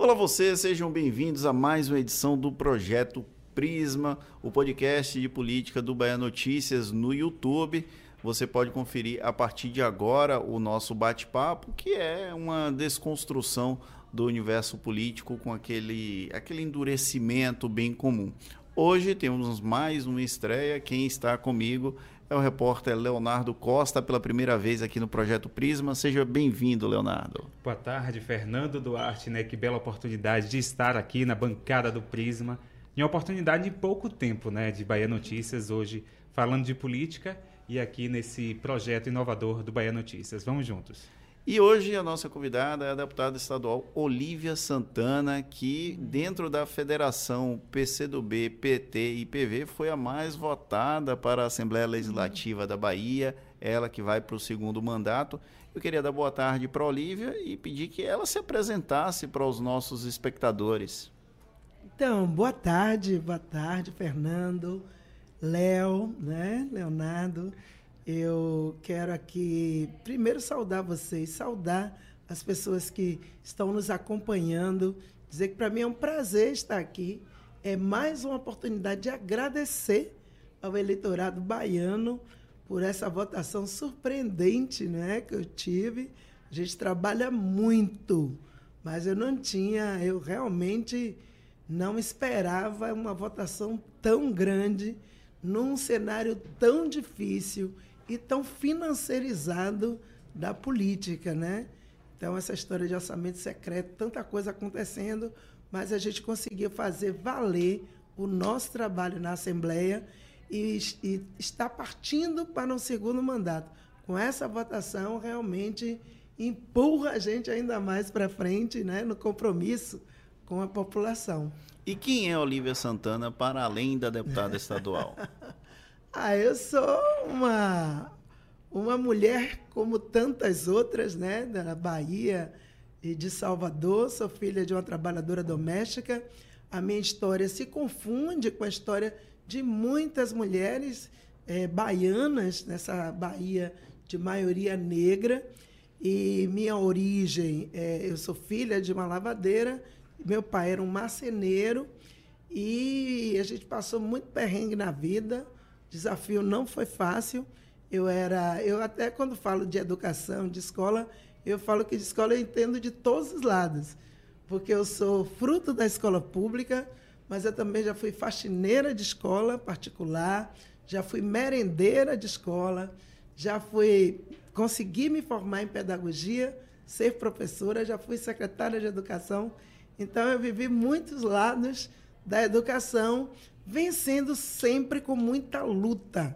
Olá vocês, sejam bem-vindos a mais uma edição do Projeto Prisma, o podcast de política do Bahia Notícias no YouTube. Você pode conferir a partir de agora o nosso bate-papo, que é uma desconstrução do universo político com aquele endurecimento bem comum. Hoje temos mais uma estreia, quem está comigo é o repórter Leonardo Costa, pela primeira vez aqui no Projeto Prisma. Seja bem-vindo, Leonardo. Boa tarde, Fernando Duarte, né? Que bela oportunidade de estar aqui na bancada do Prisma. E uma oportunidade de pouco tempo, né? De Bahia Notícias, hoje falando de política e aqui nesse projeto inovador do Bahia Notícias. Vamos juntos. E hoje a nossa convidada é a deputada estadual Olívia Santana, que dentro da federação PCdoB, PT e PV foi a mais votada para a Assembleia Legislativa da Bahia, ela que vai para o segundo mandato. Eu queria dar boa tarde para a Olívia e pedir que ela se apresentasse para os nossos espectadores. Então, boa tarde, Fernando, Léo, né, Leonardo. Eu quero aqui primeiro saudar vocês, saudar as pessoas que estão nos acompanhando, dizer que para mim é um prazer estar aqui, é mais uma oportunidade de agradecer ao eleitorado baiano por essa votação surpreendente, né, que eu tive. A gente trabalha muito, mas eu realmente não esperava uma votação tão grande, num cenário tão difícil e tão financiarizado da política, né? Então, essa história de orçamento secreto, tanta coisa acontecendo, mas a gente conseguiu fazer valer o nosso trabalho na Assembleia e está partindo para um segundo mandato. Com essa votação, realmente empurra a gente ainda mais para frente, né? No compromisso com a população. E quem é Olívia Santana, para além da deputada estadual? Eu sou uma mulher como tantas outras, né, da Bahia e de Salvador. Sou filha de uma trabalhadora doméstica. A minha história se confunde com a história de muitas mulheres baianas, nessa Bahia de maioria negra. E minha origem, eu sou filha de uma lavadeira. Meu pai era um marceneiro e a gente passou muito perrengue na vida. O desafio não foi fácil. Eu até quando falo de educação, de escola, eu falo que de escola eu entendo de todos os lados, porque eu sou fruto da escola pública, mas eu também já fui faxineira de escola particular, já fui merendeira de escola, consegui me formar em pedagogia, ser professora, já fui secretária de educação. Então, eu vivi muitos lados da educação, vencendo sempre com muita luta,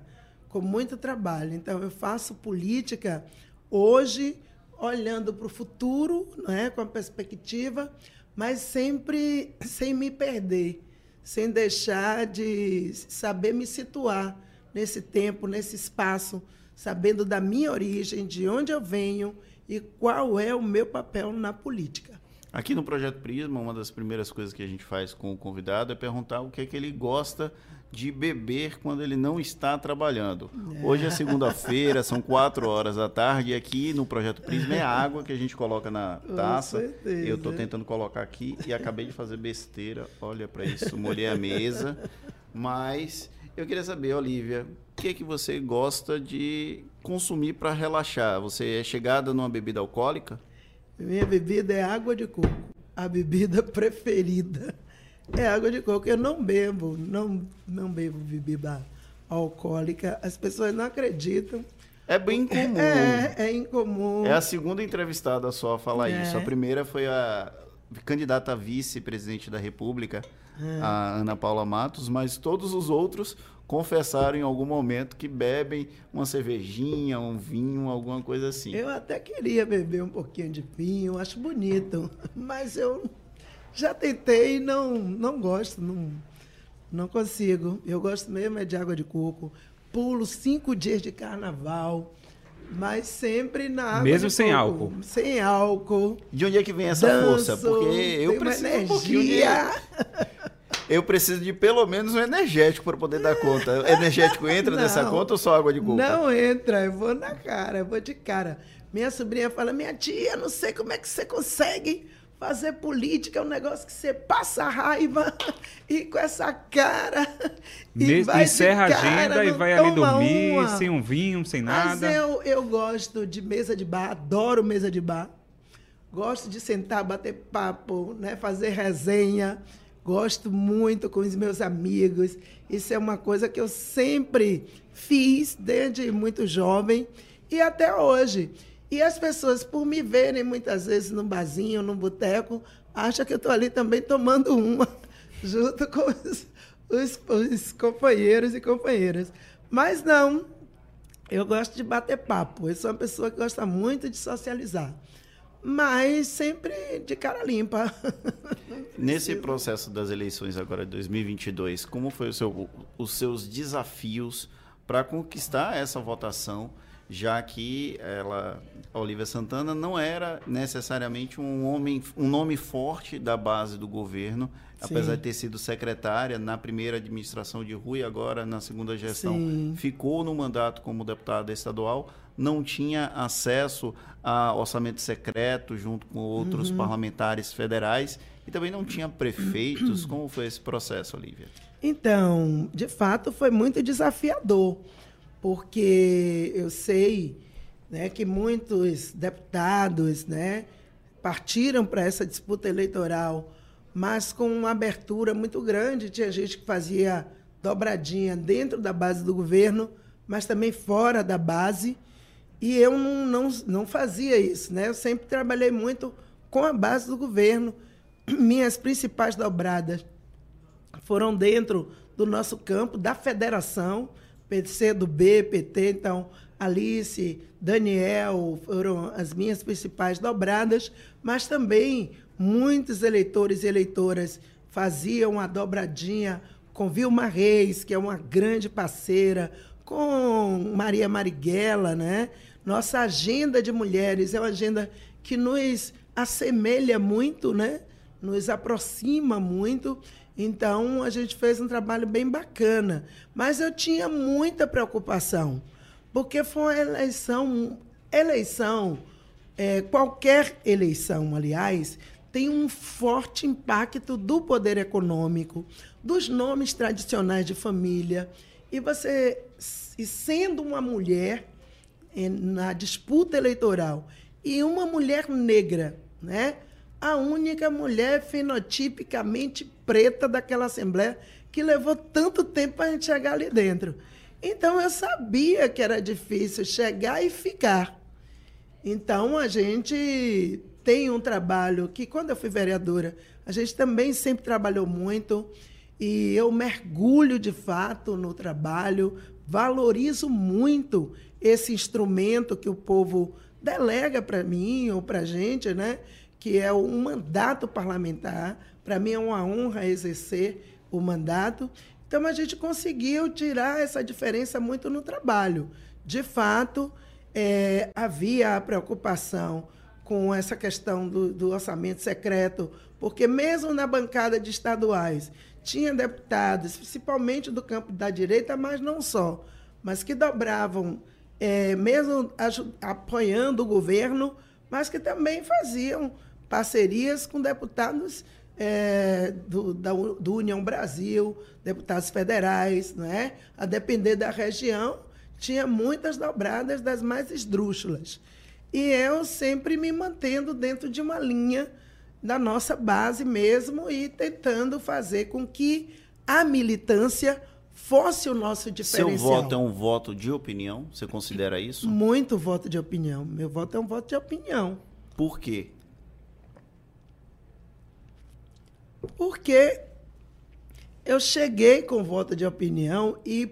com muito trabalho. Então, eu faço política hoje, olhando para o futuro, né, com a perspectiva, mas sempre sem me perder, sem deixar de saber me situar nesse tempo, nesse espaço, sabendo da minha origem, de onde eu venho e qual é o meu papel na política. Aqui no Projeto Prisma, uma das primeiras coisas que a gente faz com o convidado é perguntar o que é que ele gosta de beber quando ele não está trabalhando. Hoje é segunda-feira, são 4h da tarde, e aqui no Projeto Prisma é água que a gente coloca na taça. Eu estou tentando colocar aqui e acabei de fazer besteira. Olha para isso, molhei a mesa. Mas eu queria saber, Olívia, o que é que você gosta de consumir para relaxar? Você é chegada numa bebida alcoólica? Minha bebida é água de coco. A bebida preferida é água de coco. Eu não bebo, não bebo bebida alcoólica. As pessoas não acreditam. É bem comum. É incomum. É a segunda entrevistada só a falar isso. A primeira foi a candidata a vice-presidente da República, a Ana Paula Matos, mas todos os outros confessaram em algum momento que bebem uma cervejinha, um vinho, alguma coisa assim. Eu até queria beber um pouquinho de vinho, acho bonito, mas eu já tentei e não gosto, não consigo. Eu gosto mesmo de água de coco, pulo 5 dias de carnaval, mas sempre na água. Mesmo sem álcool? Sem álcool. De onde é que vem essa força? Porque eu preciso de um pouquinho de... Eu preciso de pelo menos um energético para poder dar conta. O energético entra nessa conta ou só água de coco? Não entra, eu vou na cara, eu vou de cara. Minha sobrinha fala, minha tia, não sei como é que você consegue Fazer política é um negócio que você passa raiva e com essa cara. E vai encerra a agenda e vai ali dormir, sem um vinho, sem nada. Mas eu gosto de mesa de bar, adoro mesa de bar. Gosto de sentar, bater papo, né? Fazer resenha. Gosto muito com os meus amigos. Isso é uma coisa que eu sempre fiz desde muito jovem e até hoje. E as pessoas, por me verem muitas vezes num barzinho, num boteco, acham que eu estou ali também tomando uma, junto com os companheiros e companheiras. Mas não, eu gosto de bater papo. Eu sou uma pessoa que gosta muito de socializar, mas sempre de cara limpa. Nesse processo das eleições agora de 2022, como foi os seus desafios para conquistar essa votação, já que a Olívia Santana não era necessariamente um nome forte da base do governo, sim, apesar de ter sido secretária na primeira administração de Rui, agora na segunda gestão, sim, ficou no mandato como deputada estadual, não tinha acesso a orçamento secreto junto com outros, uhum, parlamentares federais e também não tinha prefeitos. Como foi esse processo, Olívia? Então, de fato, foi muito desafiador, porque eu sei, né, que muitos deputados, né, partiram para essa disputa eleitoral, mas com uma abertura muito grande. Tinha gente que fazia dobradinha dentro da base do governo, mas também fora da base, e eu não fazia isso, né? Eu sempre trabalhei muito com a base do governo. Minhas principais dobradas foram dentro do nosso campo, da federação, PCdoB, PT, então Alice, Daniel, foram as minhas principais dobradas, mas também muitos eleitores e eleitoras faziam a dobradinha com Vilma Reis, que é uma grande parceira, com Maria Marighella, né? Nossa agenda de mulheres é uma agenda que nos assemelha muito, né? Nos aproxima muito. Então, a gente fez um trabalho bem bacana. Mas eu tinha muita preocupação, porque foi uma eleição, qualquer eleição, aliás, tem um forte impacto do poder econômico, dos nomes tradicionais de família. E você, sendo uma mulher na disputa eleitoral, e uma mulher negra, né? A única mulher fenotipicamente preta daquela Assembleia, que levou tanto tempo para a gente chegar ali dentro. Então, eu sabia que era difícil chegar e ficar. Então, a gente tem um trabalho que, quando eu fui vereadora, a gente também sempre trabalhou muito, e eu mergulho, de fato, no trabalho, valorizo muito esse instrumento que o povo delega para mim ou para a gente, né? Que é um mandato parlamentar. Para mim é uma honra exercer o mandato. Então, a gente conseguiu tirar essa diferença muito no trabalho. De fato, havia a preocupação com essa questão do orçamento secreto, porque mesmo na bancada de estaduais, tinha deputados, principalmente do campo da direita, mas não só, mas que dobravam, mesmo apoiando o governo, mas que também faziam parcerias com deputados do União Brasil, deputados federais, né? A depender da região, tinha muitas dobradas das mais esdrúxulas. E eu sempre me mantendo dentro de uma linha da nossa base mesmo e tentando fazer com que a militância fosse o nosso diferencial. Seu voto é um voto de opinião? Você considera isso? Muito voto de opinião. Meu voto é um voto de opinião. Por quê? Porque eu cheguei com voto de opinião e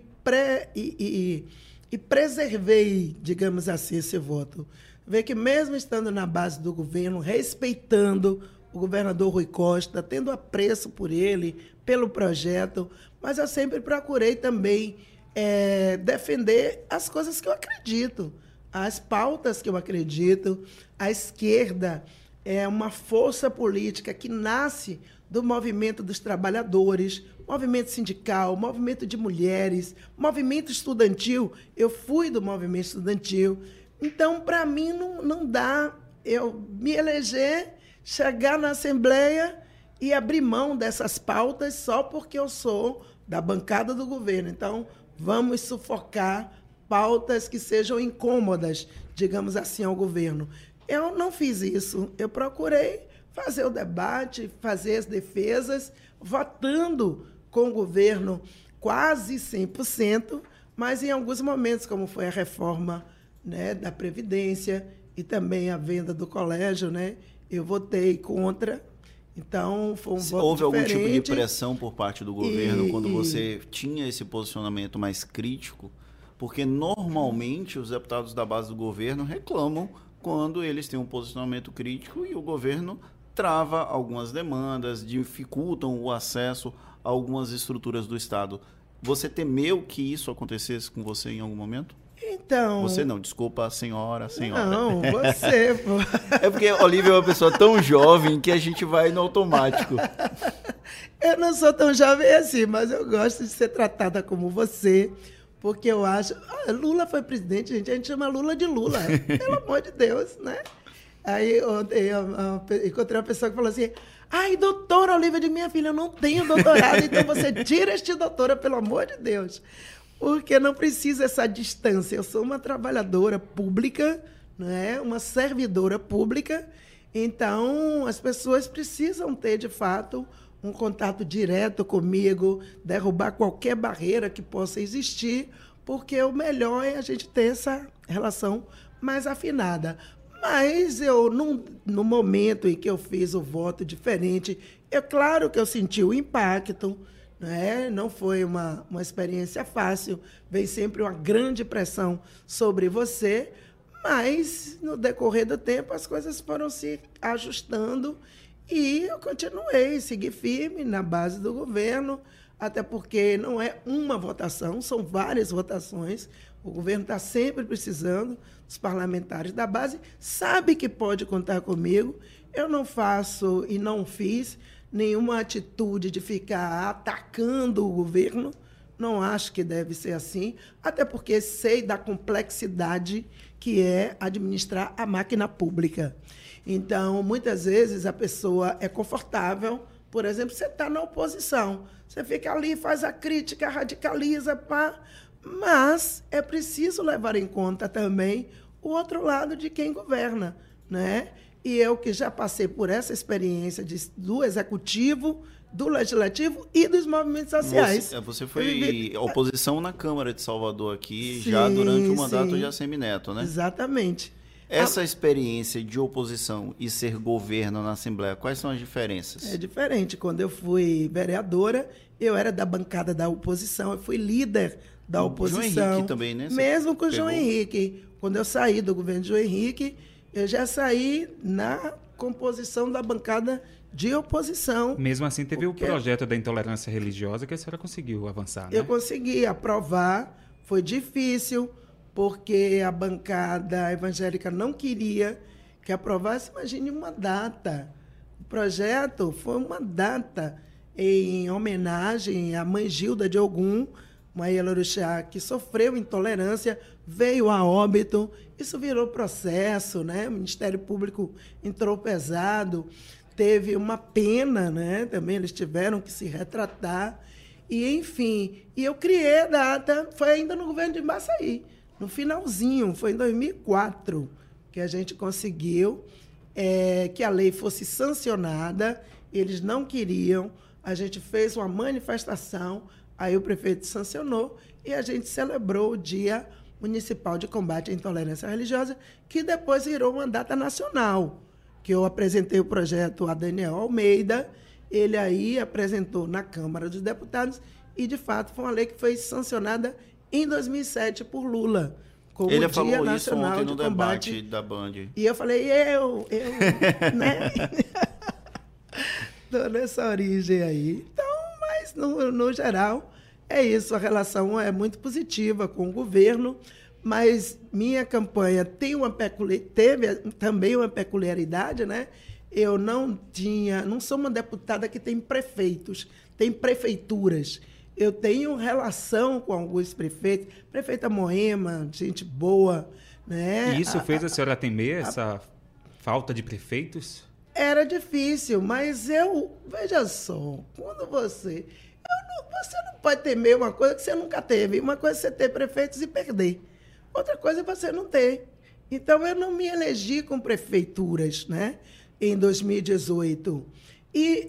preservei, digamos assim, esse voto. Vê que mesmo estando na base do governo, respeitando o governador Rui Costa, tendo apreço por ele, pelo projeto, mas eu sempre procurei também defender as coisas que eu acredito, as pautas que eu acredito. A esquerda é uma força política que nasce do movimento dos trabalhadores, movimento sindical, movimento de mulheres, movimento estudantil. Eu fui do movimento estudantil. Então, para mim, não dá eu me eleger chegar na Assembleia e abrir mão dessas pautas só porque eu sou da bancada do governo. Então, vamos sufocar pautas que sejam incômodas, digamos assim, ao governo. Eu não fiz isso. Eu procurei fazer o debate, fazer as defesas, votando com o governo quase 100%, mas em alguns momentos, como foi a reforma, né, da Previdência e também a venda do colégio, né, eu votei contra. Então, foi um voto houve diferente. Algum tipo de pressão por parte do governo quando você tinha esse posicionamento mais crítico? Porque, normalmente, os deputados da base do governo reclamam quando eles têm um posicionamento crítico e o governo trava algumas demandas, dificultam o acesso a algumas estruturas do Estado. Você temeu que isso acontecesse com você em algum momento? Então... Você não, desculpa, a senhora. Não, você, pô. É porque a Olívia é uma pessoa tão jovem que a gente vai no automático. Eu não sou tão jovem assim, mas eu gosto de ser tratada como você, porque eu acho... Ah, Lula foi presidente, gente, a gente chama Lula de Lula, pelo amor de Deus, né? Aí ontem eu encontrei uma pessoa que falou assim... Ai, doutora Olívia, de minha filha, eu não tenho doutorado, então você tira este doutora, pelo amor de Deus. Porque não precisa essa distância. Eu sou uma trabalhadora pública, né? Uma servidora pública. Então, as pessoas precisam ter, de fato, um contato direto comigo, derrubar qualquer barreira que possa existir, porque o melhor é a gente ter essa relação mais afinada. Mas eu, no momento em que eu fiz o voto diferente, é claro que eu senti o impacto. Não foi uma experiência fácil, vem sempre uma grande pressão sobre você, mas, no decorrer do tempo, as coisas foram se ajustando e eu continuei, segui firme na base do governo, até porque não é uma votação, são várias votações. O governo está sempre precisando dos parlamentares da base, sabe que pode contar comigo. Eu não faço e não fiz nenhuma atitude de ficar atacando o governo, não acho que deve ser assim, até porque sei da complexidade que é administrar a máquina pública. Então, muitas vezes, a pessoa é confortável, por exemplo, você está na oposição, você fica ali, faz a crítica, radicaliza, pá, mas é preciso levar em conta também o outro lado de quem governa, né? E eu que já passei por essa experiência do Executivo, do Legislativo e dos movimentos sociais. Você foi oposição na Câmara de Salvador aqui, sim, já durante o mandato de ACM Neto, né? Exatamente. Essa experiência de oposição e ser governo na Assembleia, quais são as diferenças? É diferente. Quando eu fui vereadora, eu era da bancada da oposição, eu fui líder da oposição. João Henrique também, né? Você mesmo com o João Henrique. Quando eu saí do governo de João Henrique... Eu já saí na composição da bancada de oposição. Mesmo assim, teve o projeto da intolerância religiosa que a senhora conseguiu avançar, né? Eu consegui aprovar. Foi difícil, porque a bancada evangélica não queria que aprovasse. Imagine uma data. O projeto foi uma data em homenagem à mãe Gilda de Ogum, mãe Elorixá, que sofreu intolerância, veio a óbito. Isso virou processo, né? O Ministério Público entrou pesado, teve uma pena, né? Também eles tiveram que se retratar. E, enfim, e eu criei a data, foi ainda no governo de Maçaí, no finalzinho, foi em 2004 que a gente conseguiu que a lei fosse sancionada. Eles não queriam, a gente fez uma manifestação, aí o prefeito sancionou e a gente celebrou o Dia Municipal de Combate à Intolerância Religiosa, que depois virou uma data nacional, que eu apresentei o projeto a Daniel Almeida, ele aí apresentou na Câmara dos Deputados e, de fato, foi uma lei que foi sancionada em 2007 por Lula, como ele falou Dia Nacional isso ontem no de Combate. Debate da Band. E eu falei, né? Tô nessa origem aí. Então, mas, no geral... É isso, a relação é muito positiva com o governo, mas minha campanha teve também uma peculiaridade, né? Eu não sou uma deputada que tem prefeitos, tem prefeituras. Eu tenho relação com alguns prefeitos, prefeita Moema, gente boa, né? E isso fez a senhora temer essa falta de prefeitos? era difícil, mas eu... Veja só, quando você... você não pode temer uma coisa que você nunca teve. Uma coisa é você ter prefeitos e perder. Outra coisa é você não ter. Então, eu não me elegi com prefeituras, né, em 2018. E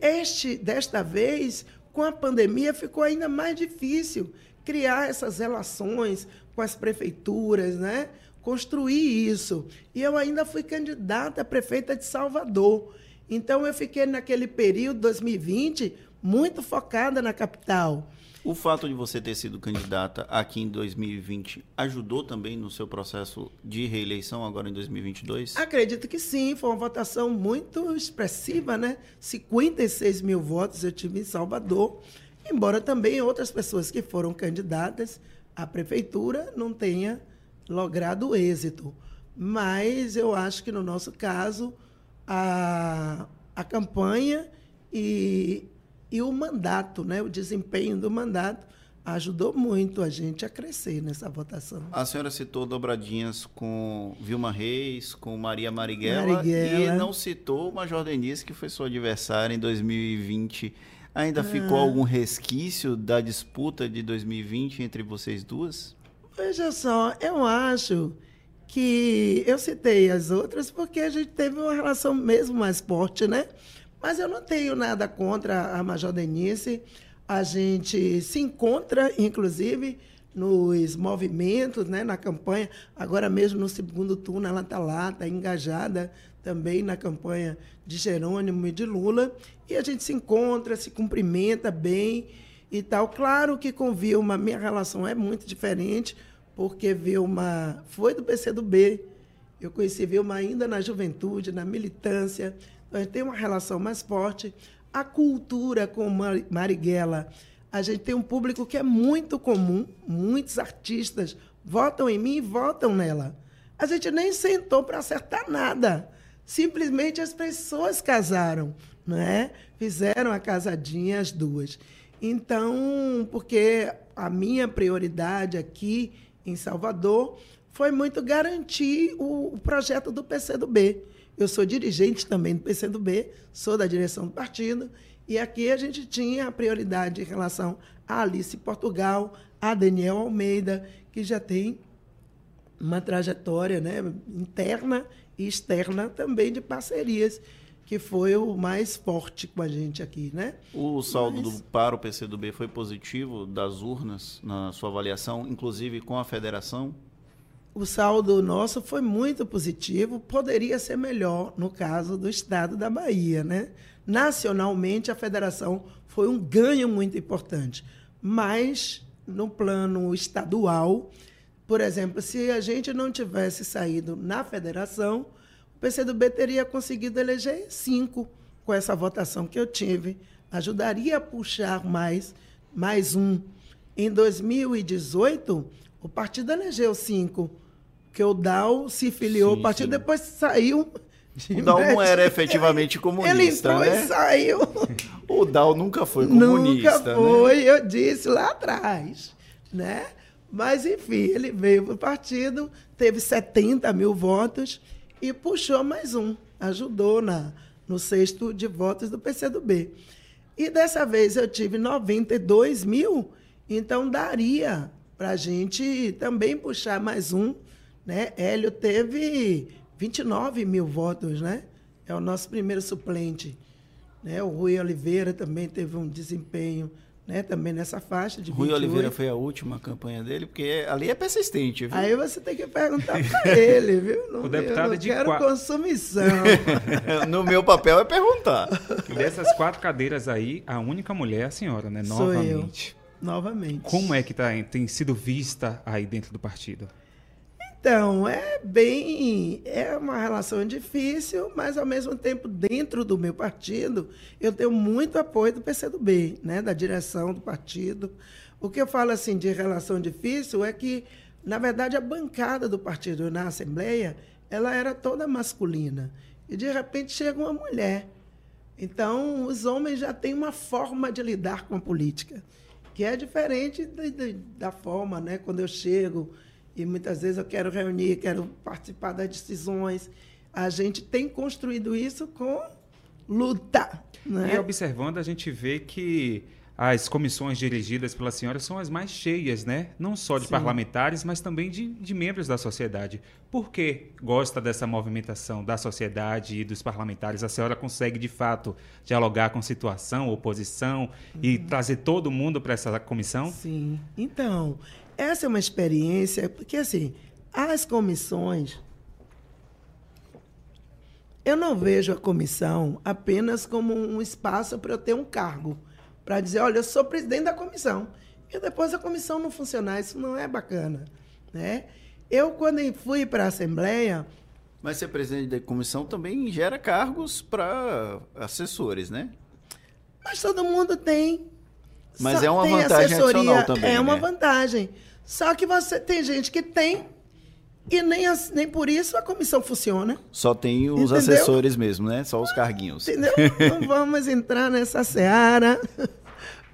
desta vez, com a pandemia, ficou ainda mais difícil criar essas relações com as prefeituras, né, construir isso. E eu ainda fui candidata a prefeita de Salvador. Então, eu fiquei naquele período, 2020, muito focada na capital. O fato de você ter sido candidata aqui em 2020 ajudou também no seu processo de reeleição agora em 2022? Acredito que sim. Foi uma votação muito expressiva, né? 56 mil votos eu tive em Salvador, embora também outras pessoas que foram candidatas à prefeitura não tenha logrado êxito. Mas eu acho que, no nosso caso, a campanha e o mandato, né, o desempenho do mandato, ajudou muito a gente a crescer nessa votação. A senhora citou dobradinhas com Vilma Reis, com Maria Marighella. E não citou o Major Denice, que foi sua adversária em 2020. Ainda ficou algum resquício da disputa de 2020 entre vocês duas? Veja só, eu acho que... Eu citei as outras porque a gente teve uma relação mesmo mais forte, né? Mas eu não tenho nada contra a Major Denice. A gente se encontra, inclusive, nos movimentos, né, na campanha. Agora mesmo, no segundo turno, ela está lá, está engajada também na campanha de Jerônimo e de Lula. E a gente se encontra, se cumprimenta bem e tal. Claro que com Vilma, minha relação é muito diferente, porque Vilma foi do PCdoB. Eu conheci Vilma ainda na juventude, na militância. A gente tem uma relação mais forte. A cultura com Marighella, a gente tem um público que é muito comum, muitos artistas votam em mim e votam nela. A gente nem sentou para acertar nada, simplesmente as pessoas casaram, né? Fizeram a casadinha as duas. Então, porque a minha prioridade aqui em Salvador foi muito garantir o projeto do PCdoB. Eu sou dirigente também do PCdoB, sou da direção do partido, e aqui a gente tinha a prioridade em relação a Alice Portugal, a Daniel Almeida, que já tem uma trajetória, né, interna e externa também de parcerias, que foi o mais forte com a gente aqui, né? O saldo para o PCdoB foi positivo das urnas, na sua avaliação, inclusive com a federação? O saldo nosso foi muito positivo, poderia ser melhor no caso do estado da Bahia, né? Nacionalmente, a federação foi um ganho muito importante, mas no plano estadual, por exemplo, se a gente não tivesse saído na federação, o PCdoB teria conseguido eleger 5 com essa votação que eu tive, ajudaria a puxar mais um. Em 2018, o partido elegeu 5, que o Dal se filiou ao partido, depois saiu. O Dal não era efetivamente comunista, né? Ele entrou e saiu. O Dal nunca foi comunista. Nunca foi, né? Eu disse lá atrás, né? Mas, enfim, ele veio para o partido, teve 70 mil votos e puxou mais um, ajudou no sexto de votos do PCdoB. E, dessa vez, eu tive 92 mil, então daria para a gente também puxar mais um, né? Hélio teve 29 mil votos, né? É o nosso primeiro suplente, né? O Rui Oliveira também teve um desempenho, né, também nessa faixa de 28. Rui Oliveira foi a última campanha dele, porque ali é persistente, viu? Aí você tem que perguntar para ele, viu? Não, o deputado eu não quero consumição. No meu papel é perguntar. E dessas 4 cadeiras aí, a única mulher é a senhora, né? Sou novamente. Eu. Novamente. Como é que tem sido vista aí dentro do partido? Então, é uma relação difícil, mas, ao mesmo tempo, dentro do meu partido, eu tenho muito apoio do PCdoB, né, da direção do partido. O que eu falo assim de relação difícil é que, na verdade, a bancada do partido na Assembleia ela era toda masculina. E, de repente, chega uma mulher. Então, os homens já têm uma forma de lidar com a política, que é diferente da forma, né? Quando eu chego e muitas vezes eu quero reunir, quero participar das decisões. A gente tem construído isso com luta. Né? E observando, a gente vê que as comissões dirigidas pela senhora são as mais cheias, né? Não só de parlamentares, mas também de membros da sociedade. Por que gosta dessa movimentação da sociedade e dos parlamentares? A senhora consegue, de fato, dialogar com situação, oposição e trazer todo mundo para essa comissão? Sim. Então, essa é uma experiência, porque, assim, as comissões... Eu não vejo a comissão apenas como um espaço para eu ter um cargo, para dizer, olha, eu sou presidente da comissão, e depois a comissão não funcionar, isso não é bacana. Né? Eu, quando fui para a Assembleia... Mas ser presidente da comissão também gera cargos para assessores, né? Mas todo mundo tem. Mas é uma vantagem adicional também. É uma vantagem. Só que você tem gente que tem e nem por isso a comissão funciona. Só tem os assessores mesmo, né? Só os carguinhos. Entendeu? Não vamos entrar nessa seara,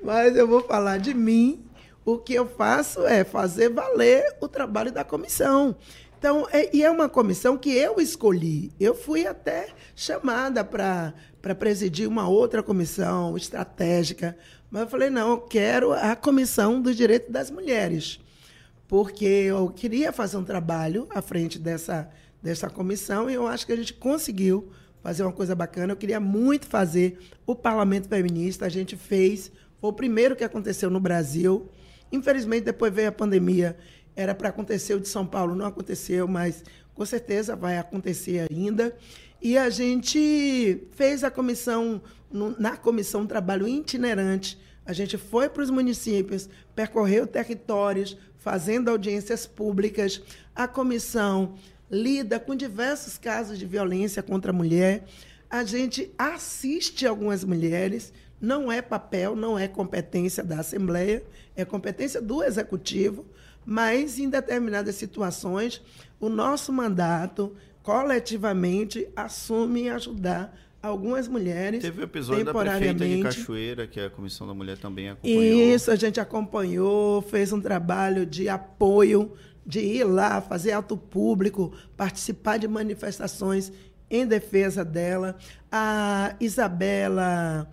mas eu vou falar de mim. O que eu faço é fazer valer o trabalho da comissão. Então, é uma comissão que eu escolhi. Eu fui até chamada para presidir uma outra comissão estratégica, mas eu falei, não, eu quero a Comissão do Direito das Mulheres, porque eu queria fazer um trabalho à frente dessa comissão e eu acho que a gente conseguiu fazer uma coisa bacana. Eu queria muito fazer o Parlamento Feminista, a gente fez, foi o primeiro que aconteceu no Brasil. Infelizmente, depois veio a pandemia, era para acontecer o de São Paulo, não aconteceu, mas com certeza vai acontecer ainda. E a gente fez a comissão, na comissão, um trabalho itinerante. A gente foi para os municípios, percorreu territórios, fazendo audiências públicas. A comissão lida com diversos casos de violência contra a mulher. A gente assiste algumas mulheres, não é papel, não é competência da Assembleia, é competência do Executivo, mas em determinadas situações, o nosso mandato coletivamente assume ajudar algumas mulheres. Teve o episódio da prefeita de Cachoeira, que a Comissão da Mulher também acompanhou. Isso, a gente acompanhou, fez um trabalho de apoio, de ir lá, fazer ato público, participar de manifestações em defesa dela. A Isabela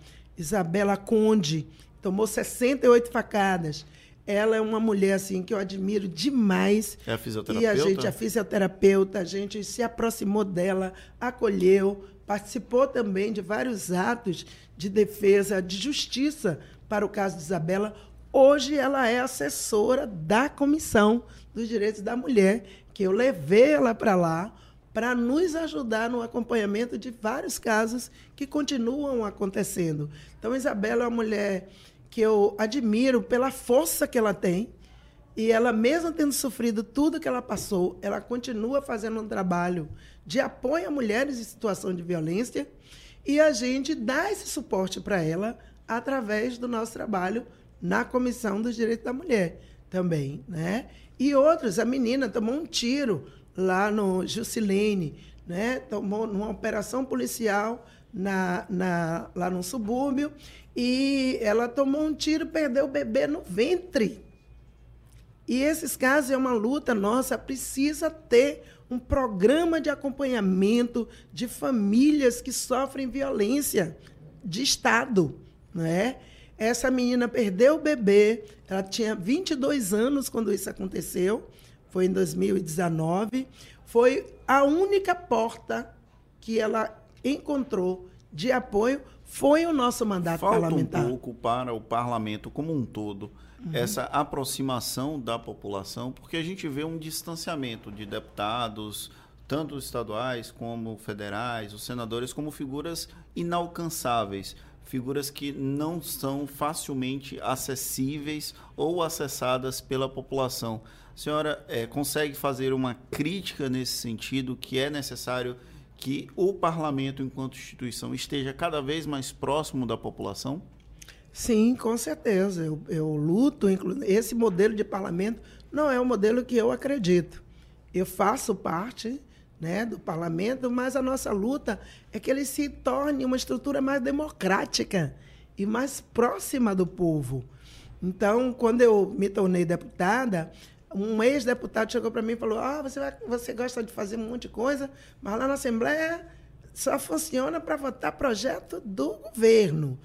Conde tomou 68 facadas. Ela é uma mulher assim, que eu admiro demais. É a fisioterapeuta? E a fisioterapeuta, a gente se aproximou dela, acolheu, participou também de vários atos de defesa, de justiça para o caso de Isabela. Hoje ela é assessora da Comissão dos Direitos da Mulher, que eu levei ela para lá para nos ajudar no acompanhamento de vários casos que continuam acontecendo. Então, Isabela é uma mulher que eu admiro pela força que ela tem, e ela, mesmo tendo sofrido tudo que ela passou, ela continua fazendo um trabalho de apoio a mulheres em situação de violência, e a gente dá esse suporte para ela através do nosso trabalho na Comissão dos Direitos da Mulher também, né? E outros, a menina tomou um tiro lá no Jusilene, né? Tomou numa operação policial lá no subúrbio, e ela tomou um tiro, perdeu o bebê no ventre. E esses casos é uma luta nossa, precisa ter um programa de acompanhamento de famílias que sofrem violência de Estado, né? Essa menina perdeu o bebê, ela tinha 22 anos quando isso aconteceu, foi em 2019, foi a única porta que ela encontrou de apoio, foi o nosso mandato parlamentar. Falta um pouco para o parlamento como um todo, essa aproximação da população, porque a gente vê um distanciamento de deputados, tanto estaduais como federais, os senadores, como figuras inalcançáveis, figuras que não são facilmente acessíveis ou acessadas pela população. A senhora consegue fazer uma crítica nesse sentido, que é necessário que o parlamento, enquanto instituição, esteja cada vez mais próximo da população? Sim, com certeza. Eu luto. Esse modelo de parlamento não é um modelo que eu acredito. Eu faço parte, né, do parlamento, mas a nossa luta é que ele se torne uma estrutura mais democrática e mais próxima do povo. Então, quando eu me tornei deputada, um ex-deputado chegou para mim e falou: "Ah, você gosta de fazer um monte de coisa, mas lá na Assembleia só funciona para votar projeto do governo.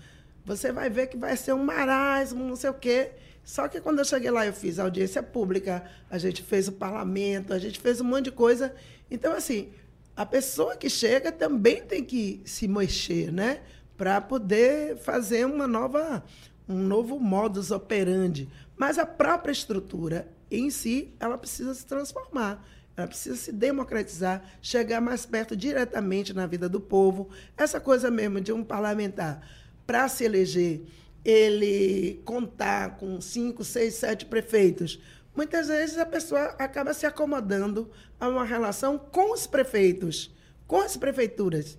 Você vai ver que vai ser um marasmo, não sei o quê. Só que quando eu cheguei lá, eu fiz audiência pública, a gente fez o parlamento, a gente fez um monte de coisa. Então, assim, a pessoa que chega também tem que se mexer, né? Para poder fazer uma nova, um novo modus operandi. Mas a própria estrutura em si, ela precisa se transformar. Ela precisa se democratizar, chegar mais perto diretamente na vida do povo. Essa coisa mesmo de um parlamentar, para se eleger, ele contar com 5, 6, 7 prefeitos. Muitas vezes a pessoa acaba se acomodando a uma relação com os prefeitos, com as prefeituras,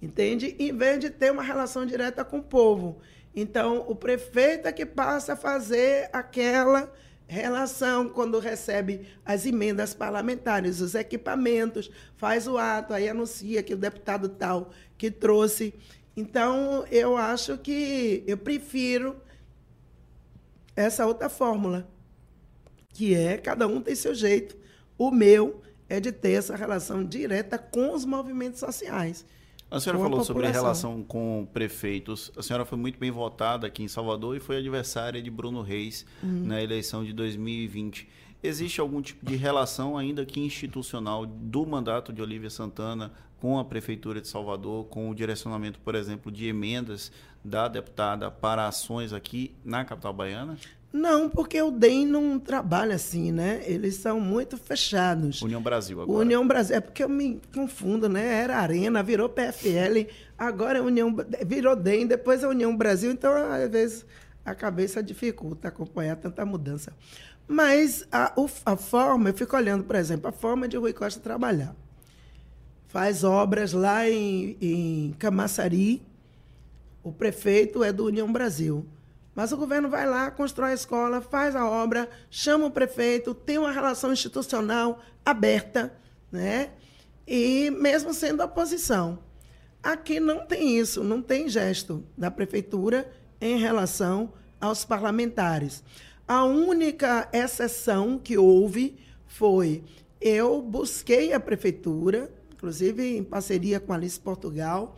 entende? Em vez de ter uma relação direta com o povo. Então, o prefeito é que passa a fazer aquela relação quando recebe as emendas parlamentares, os equipamentos, faz o ato, aí anuncia que o deputado tal que trouxe. Então, eu acho que eu prefiro essa outra fórmula, que é cada um tem seu jeito. O meu é de ter essa relação direta com os movimentos sociais. A senhora falou sobre a relação com prefeitos. A senhora foi muito bem votada aqui em Salvador e foi adversária de Bruno Reis na eleição de 2020. Existe algum tipo de relação, ainda que institucional, do mandato de Olívia Santana com a Prefeitura de Salvador, com o direcionamento, por exemplo, de emendas da deputada para ações aqui na capital baiana? Não, porque o DEM não trabalha assim, né? Eles são muito fechados. União Brasil agora. União Brasil, é porque eu me confundo, né? Era Arena, virou PFL, agora é União, virou DEM, depois é União Brasil, então às vezes a cabeça dificulta acompanhar tanta mudança. Mas a forma, eu fico olhando, por exemplo, a forma de Rui Costa trabalhar. Faz obras lá em Camaçari, o prefeito é do União Brasil. Mas o governo vai lá, constrói a escola, faz a obra, chama o prefeito, tem uma relação institucional aberta, né? E mesmo sendo oposição. Aqui não tem isso, não tem gesto da prefeitura em relação aos parlamentares. A única exceção que houve foi eu busquei a prefeitura, inclusive em parceria com a Alice Portugal,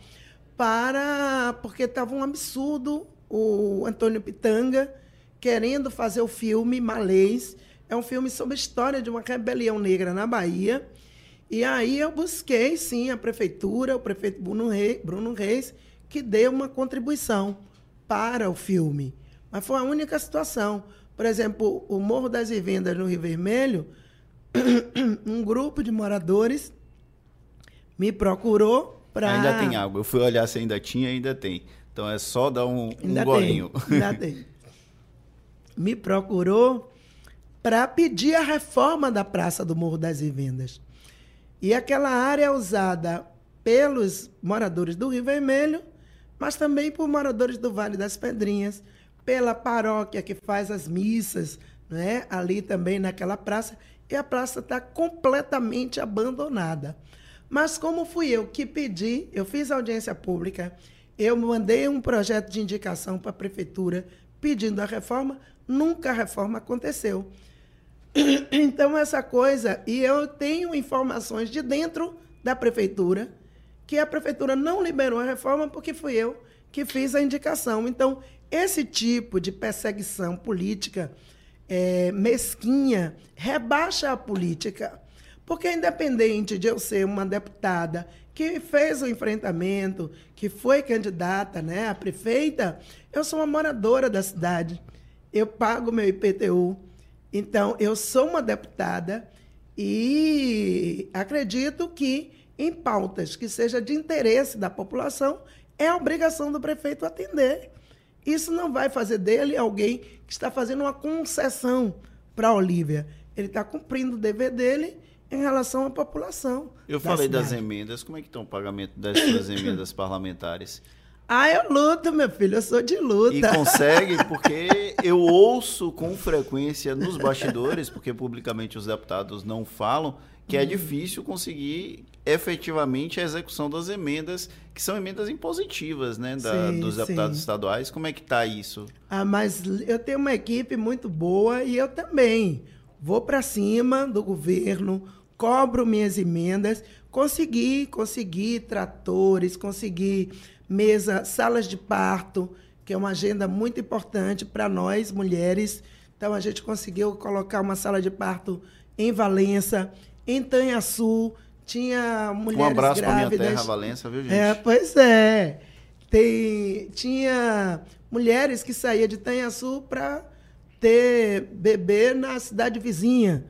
porque estava um absurdo. O Antônio Pitanga, querendo fazer o filme Malês, é um filme sobre a história de uma rebelião negra na Bahia. E aí eu busquei, sim, a prefeitura, o prefeito Bruno Reis, que deu uma contribuição para o filme. Mas foi a única situação. Por exemplo, o Morro das Vivendas, no Rio Vermelho, um grupo de moradores me procurou para... Ainda tem água. Eu fui olhar se ainda tinha, ainda tem. Então, é só dar um golinho. Ainda tem. Me procurou para pedir a reforma da Praça do Morro das Vivendas. E aquela área é usada pelos moradores do Rio Vermelho, mas também por moradores do Vale das Pedrinhas, pela paróquia que faz as missas, né? Ali também naquela praça. E a praça está completamente abandonada. Mas como fui eu que pedi, eu fiz audiência pública, eu mandei um projeto de indicação para a prefeitura pedindo a reforma, nunca a reforma aconteceu. Então, essa coisa... E eu tenho informações de dentro da prefeitura que a prefeitura não liberou a reforma porque fui eu que fiz a indicação. Então, esse tipo de perseguição política mesquinha rebaixa a política, porque, independente de eu ser uma deputada que fez o enfrentamento, que foi candidata, né, a prefeita, eu sou uma moradora da cidade, eu pago meu IPTU, então eu sou uma deputada e acredito que em pautas que seja de interesse da população, é obrigação do prefeito atender. Isso não vai fazer dele alguém que está fazendo uma concessão para a Olívia. Ele está cumprindo o dever dele em relação à população. Eu falei das emendas. Como é que estão o pagamento das suas emendas parlamentares? Ah, eu luto, meu filho. Eu sou de luta. E consegue, porque eu ouço com frequência nos bastidores, porque publicamente os deputados não falam, que é difícil conseguir efetivamente a execução das emendas, que são emendas impositivas, né, dos deputados estaduais. Como é que está isso? Ah, mas eu tenho uma equipe muito boa e eu também. Vou para cima do governo, cobro minhas emendas. Consegui tratores, consegui mesa, salas de parto, que é uma agenda muito importante para nós, mulheres. Então, a gente conseguiu colocar uma sala de parto em Valença, em Tanhaçu, tinha mulheres grávidas. Um abraço para minha terra, Valença, viu, gente? É, pois é. Tinha mulheres que saíam de Tanhaçu para ter bebê na cidade vizinha.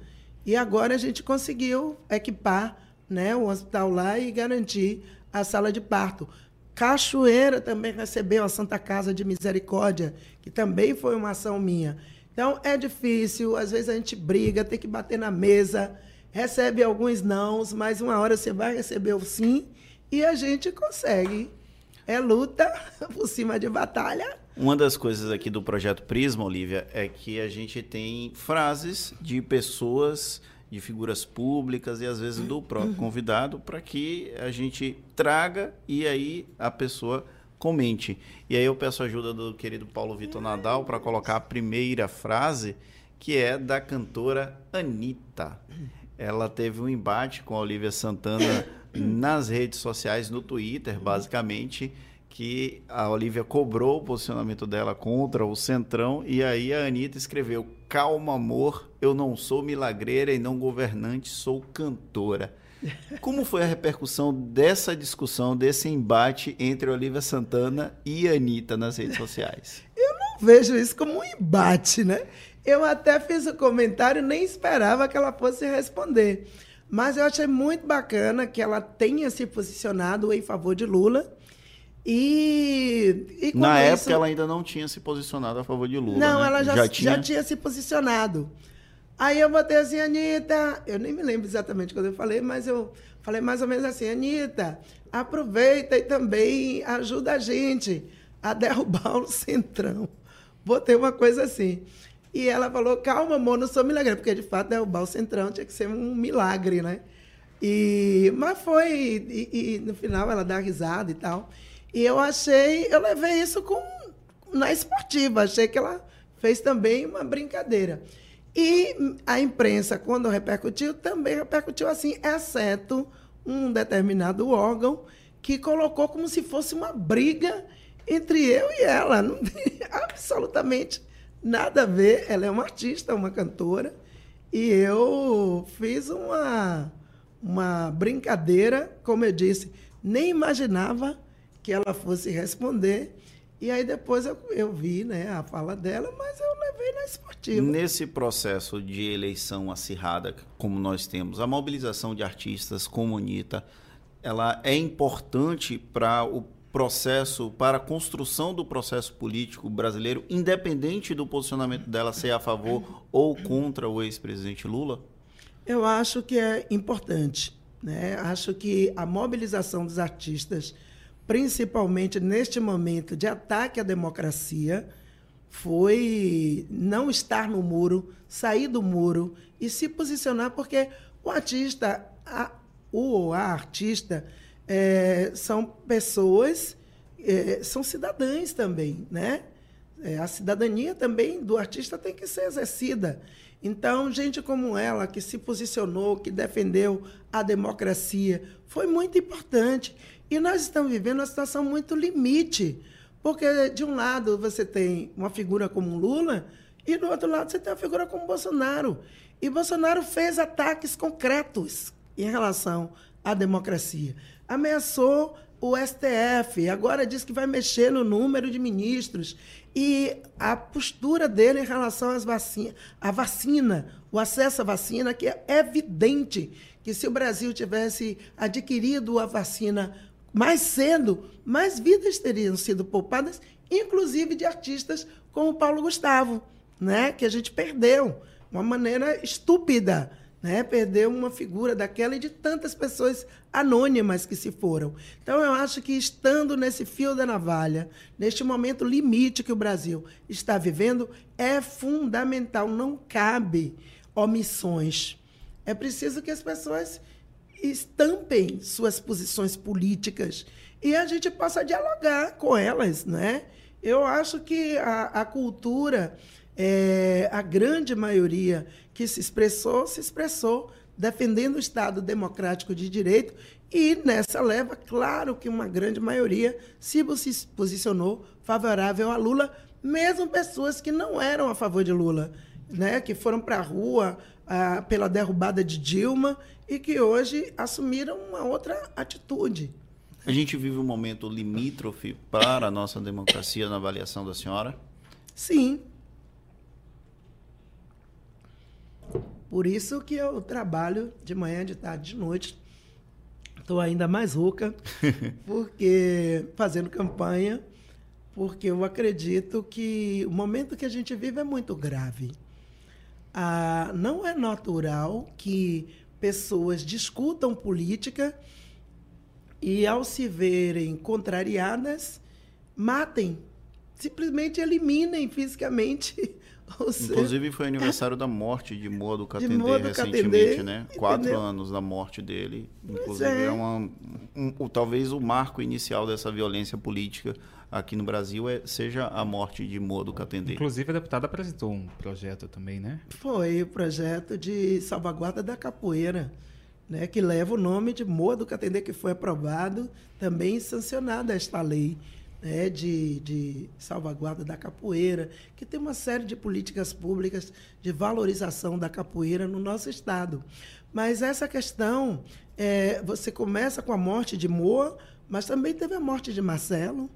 E agora a gente conseguiu equipar, né, o hospital lá e garantir a sala de parto. Cachoeira também recebeu a Santa Casa de Misericórdia, que também foi uma ação minha. Então, é difícil, às vezes a gente briga, tem que bater na mesa, recebe alguns nãos, mas uma hora você vai receber o sim e a gente consegue. É luta por cima de batalha. Uma das coisas aqui do Projeto Prisma, Olívia, é que a gente tem frases de pessoas, de figuras públicas e às vezes do próprio convidado, para que a gente traga e aí a pessoa comente. E aí eu peço a ajuda do querido Paulo Vitor Nadal para colocar a primeira frase, que é da cantora Anitta. Ela teve um embate com a Olívia Santana nas redes sociais, no Twitter, basicamente, que a Olívia cobrou o posicionamento dela contra o Centrão, e aí a Anitta escreveu: "Calma, amor, eu não sou milagreira e não governante, sou cantora." Como foi a repercussão dessa discussão, desse embate entre Olívia Santana e Anitta nas redes sociais? Eu não vejo isso como um embate, né? Eu até fiz o comentário, nem esperava que ela fosse responder. Mas eu achei muito bacana que ela tenha se posicionado em favor de Lula. E na época isso... ela ainda não tinha se posicionado a favor de Lula. Não, né? Ela já tinha se posicionado. Aí eu botei assim: "Anitta", eu nem me lembro exatamente quando eu falei, mas eu falei mais ou menos assim: "Anitta, aproveita e também ajuda a gente a derrubar o Centrão." Botei uma coisa assim. E ela falou: "Calma, amor, não sou milagreira", porque de fato derrubar o Centrão tinha que ser um milagre, né? Mas foi, e no final ela dá risada e tal. E eu levei isso na esportiva, achei que ela fez também uma brincadeira. E a imprensa, quando repercutiu, também repercutiu assim, exceto um determinado órgão que colocou como se fosse uma briga entre eu e ela. Não tem absolutamente nada a ver. Ela é uma artista, uma cantora, e eu fiz uma brincadeira, como eu disse, nem imaginava que ela fosse responder, e aí depois eu vi, né, a fala dela, mas eu levei na esportiva. Nesse processo de eleição acirrada, como nós temos, a mobilização de artistas como Anitta, ela é importante para o processo, para a construção do processo político brasileiro, independente do posicionamento dela ser a favor ou contra o ex-presidente Lula? Eu acho que é importante, né? Acho que a mobilização dos artistas, principalmente neste momento de ataque à democracia, foi não estar no muro, sair do muro e se posicionar, porque o artista, artista, são pessoas, são cidadãs também, né? A cidadania também do artista tem que ser exercida. Então, gente como ela, que se posicionou, que defendeu a democracia, foi muito importante. E nós estamos vivendo uma situação muito limite, porque de um lado você tem uma figura como Lula e do outro lado você tem uma figura como Bolsonaro. E Bolsonaro fez ataques concretos em relação à democracia. Ameaçou o STF, agora diz que vai mexer no número de ministros. E a postura dele em relação às à vacina, o acesso à vacina, que é evidente que se o Brasil tivesse adquirido a vacina mais cedo, mais vidas teriam sido poupadas, inclusive de artistas como Paulo Gustavo, né? Que a gente perdeu de uma maneira estúpida, né? Perdeu uma figura daquela e de tantas pessoas anônimas que se foram. Então, eu acho que estando nesse fio da navalha, neste momento limite que o Brasil está vivendo, é fundamental, não cabe omissões. É preciso que as pessoas estampem suas posições políticas e a gente possa dialogar com elas, né? Eu acho que a cultura, a grande maioria que se expressou defendendo o Estado democrático de direito E nessa leva, claro que uma grande maioria se posicionou favorável a Lula, mesmo pessoas que não eram a favor de Lula, né? Que foram para a rua pela derrubada de Dilma e que hoje assumiram uma outra atitude. A gente vive um momento limítrofe para a nossa democracia na avaliação da senhora? Sim. Por isso que eu trabalho de manhã, de tarde, de noite. Estou ainda mais rouca, porque fazendo campanha, porque eu acredito que o momento que a gente vive é muito grave. Ah, não é natural que pessoas discutam política e, ao se verem contrariadas, matem, simplesmente eliminem fisicamente. Inclusive, foi aniversário da morte de Moa do Katendê recentemente, né? 4 anos da morte dele. Inclusive, é talvez o marco inicial dessa violência política aqui no Brasil seja a morte de Moa do Katendê. Inclusive, a deputada apresentou um projeto também, né? Foi o projeto de salvaguarda da capoeira, né, que leva o nome de Moa do Katendê, que foi aprovado também e sancionada esta lei, né, de salvaguarda da capoeira, que tem uma série de políticas públicas de valorização da capoeira no nosso estado. Mas essa questão, você começa com a morte de Moa, mas também teve a morte de Marcelo.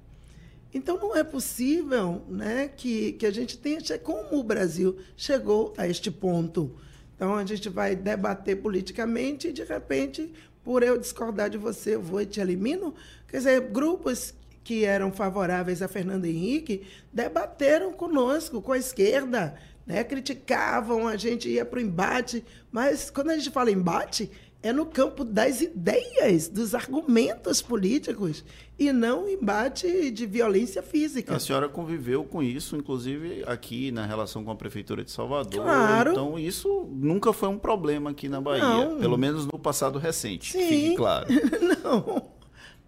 Então, não é possível, né, que a gente tenha... Como o Brasil chegou a este ponto? Então, a gente vai debater politicamente e, de repente, por eu discordar de você, eu vou e te elimino? Quer dizer, grupos que eram favoráveis a Fernando Henrique debateram conosco, com a esquerda, né? Criticavam, a gente ia para o embate. Mas, quando a gente fala embate, é no campo das ideias, dos argumentos políticos, e não embate de violência física. A senhora conviveu com isso, inclusive aqui na relação com a Prefeitura de Salvador. Claro. Então, isso nunca foi um problema aqui na Bahia, não. Pelo menos no passado recente, sim. Fique claro.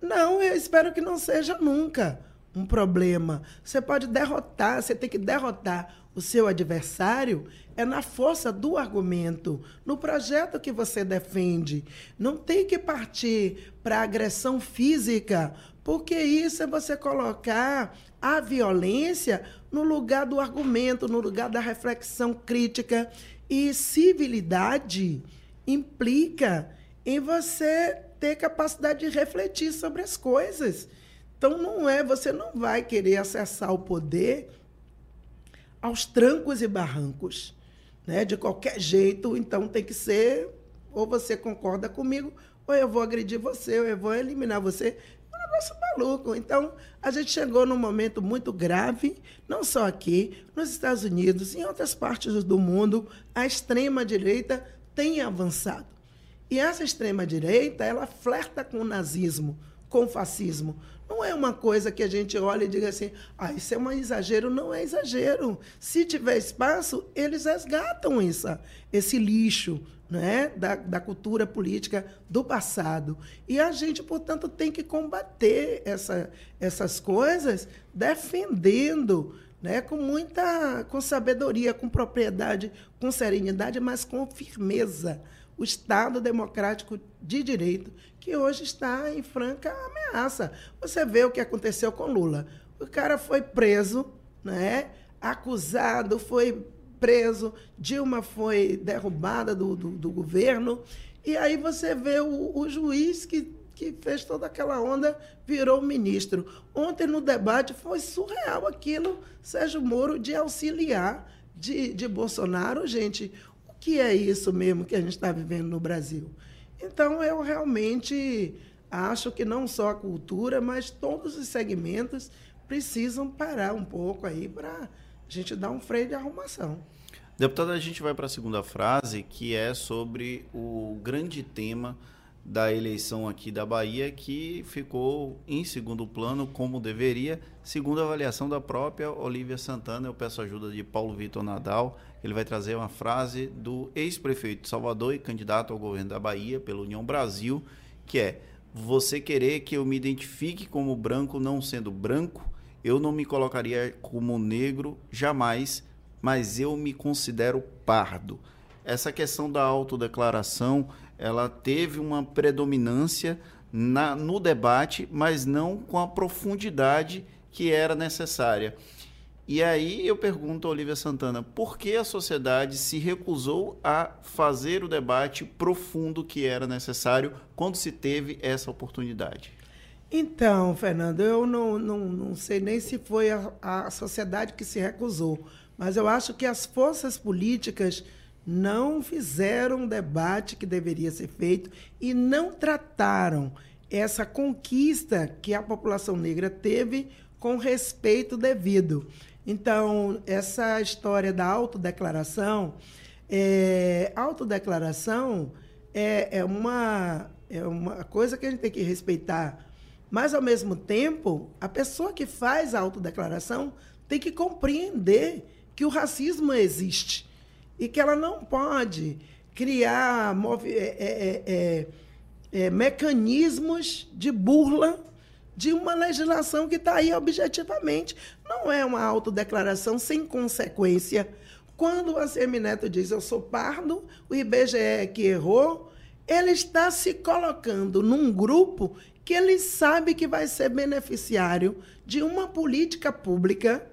Não, eu espero que não seja nunca um problema. Você pode derrotar, você tem que derrotar o seu adversário é na força do argumento, no projeto que você defende. Não tem que partir para agressão física, porque isso é você colocar a violência no lugar do argumento, no lugar da reflexão crítica. E civilidade implica em você ter capacidade de refletir sobre as coisas. Então, você não vai querer acessar o poder aos trancos e barrancos, né? De qualquer jeito. Então, tem que ser, ou você concorda comigo, ou eu vou agredir você, ou eu vou eliminar você. É um negócio maluco. Então, a gente chegou num momento muito grave, não só aqui, nos Estados Unidos, em outras partes do mundo, a extrema-direita tem avançado. E essa extrema-direita, ela flerta com o nazismo, com o fascismo. Não é uma coisa que a gente olha e diga assim, isso é um exagero. Não é exagero. Se tiver espaço, eles resgatam esse lixo, né, da cultura política do passado. E a gente, portanto, tem que combater essas coisas defendendo, né, com sabedoria, com propriedade, com serenidade, mas com firmeza. O Estado Democrático de Direito, que hoje está em franca ameaça. Você vê o que aconteceu com Lula. O cara foi preso, né? Acusado, foi preso, Dilma foi derrubada do governo, e aí você vê o juiz que fez toda aquela onda, virou ministro. Ontem, no debate, foi surreal aquilo, Sérgio Moro, de auxiliar de Bolsonaro, gente... que é isso mesmo que a gente está vivendo no Brasil. Então, eu realmente acho que não só a cultura, mas todos os segmentos precisam parar um pouco aí para a gente dar um freio de arrumação. Deputada, a gente vai para a segunda frase, que é sobre o grande tema da eleição aqui da Bahia, que ficou em segundo plano, como deveria, segundo a avaliação da própria Olívia Santana. Eu peço a ajuda de Paulo Vitor Nadal. Ele vai trazer uma frase do ex-prefeito de Salvador e candidato ao governo da Bahia pela União Brasil, que é: você querer que eu me identifique como branco, não sendo branco, eu não me colocaria como negro jamais, mas eu me considero pardo. Essa questão da autodeclaração ela teve uma predominância no debate, mas não com a profundidade que era necessária. E aí eu pergunto a Olívia Santana, por que a sociedade se recusou a fazer o debate profundo que era necessário quando se teve essa oportunidade? Então, Fernando, eu não sei nem se foi a sociedade que se recusou, mas eu acho que as forças políticas não fizeram o debate que deveria ser feito e não trataram essa conquista que a população negra teve com respeito devido. Então, essa história da autodeclaração, é uma coisa que a gente tem que respeitar, mas, ao mesmo tempo, a pessoa que faz a autodeclaração tem que compreender que o racismo existe e que ela não pode criar mecanismos de burla de uma legislação que está aí objetivamente. Não é uma autodeclaração sem consequência. Quando o ACM Neto diz eu sou pardo, o IBGE é que errou, ele está se colocando num grupo que ele sabe que vai ser beneficiário de uma política pública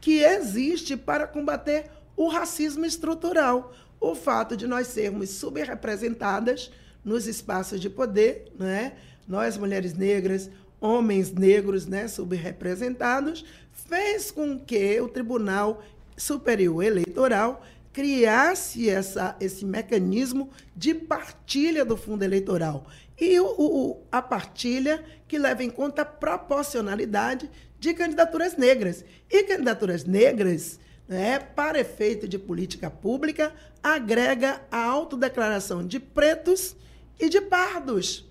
que existe para combater o racismo estrutural. O fato de nós sermos subrepresentadas nos espaços de poder, né? Nós, mulheres negras, homens negros, né, subrepresentados, fez com que o Tribunal Superior Eleitoral criasse esse mecanismo de partilha do fundo eleitoral. E a partilha que leva em conta a proporcionalidade de candidaturas negras. E candidaturas negras, né, para efeito de política pública, agrega a autodeclaração de pretos e de pardos.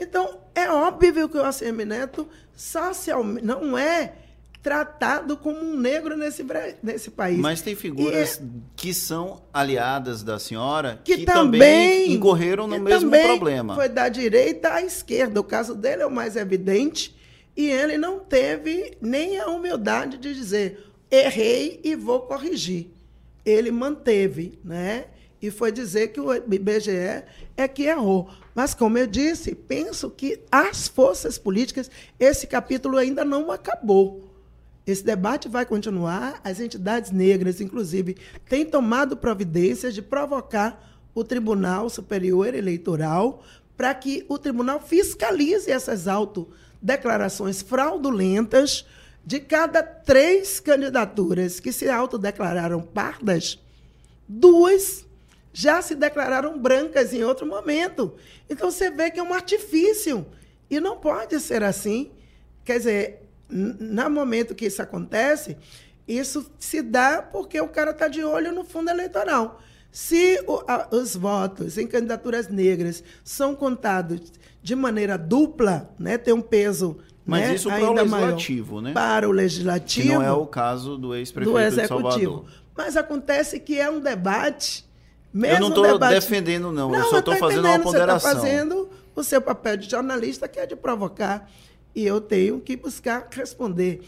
Então, é óbvio que o ACM Neto socialmente não é tratado como um negro nesse país. Mas tem figuras que são aliadas da senhora que também incorreram no mesmo problema. Foi da direita à esquerda. O caso dele é o mais evidente. E ele não teve nem a humildade de dizer errei e vou corrigir. Ele manteve, né? E foi dizer que o IBGE é que errou. Mas, como eu disse, penso que as forças políticas, esse capítulo ainda não acabou. Esse debate vai continuar. As entidades negras, inclusive, têm tomado providências de provocar o Tribunal Superior Eleitoral para que o tribunal fiscalize essas autodeclarações fraudulentas. De cada 3 candidaturas que se autodeclararam pardas, 2... já se declararam brancas em outro momento. Então, você vê que é um artifício. E não pode ser assim. Quer dizer, no momento que isso acontece, isso se dá porque o cara está de olho no fundo eleitoral. Se os votos em candidaturas negras são contados de maneira dupla, né, tem um peso... Mas né? Isso para ainda o legislativo, maior, né? Para o legislativo... Que não é o caso do ex-prefeito de Salvador. Mas acontece que é um debate... Mesmo eu não estou defendendo, não. Eu só estou fazendo uma ponderação. Você está fazendo o seu papel de jornalista, que é de provocar, e eu tenho que buscar responder.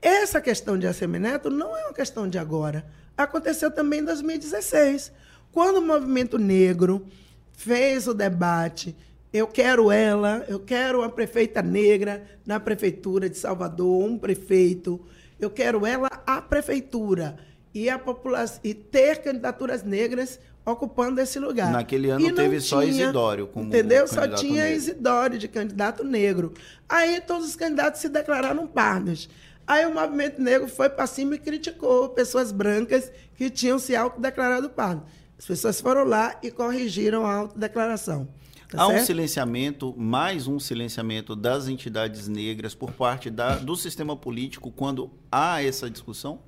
Essa questão de ACM Neto não é uma questão de agora. Aconteceu também em 2016, quando o movimento negro fez o debate, eu quero ela, eu quero uma prefeita negra na prefeitura de Salvador, um prefeito, eu quero ela à prefeitura, e ter candidaturas negras ocupando esse lugar. Naquele ano teve só Isidório como candidato negro. Entendeu? Só tinha Isidório de candidato negro. Aí todos os candidatos se declararam pardos. Aí o movimento negro foi para cima e criticou pessoas brancas que tinham se autodeclarado pardos. As pessoas foram lá e corrigiram a autodeclaração. Há um silenciamento, mais um silenciamento das entidades negras por parte do sistema político quando há essa discussão?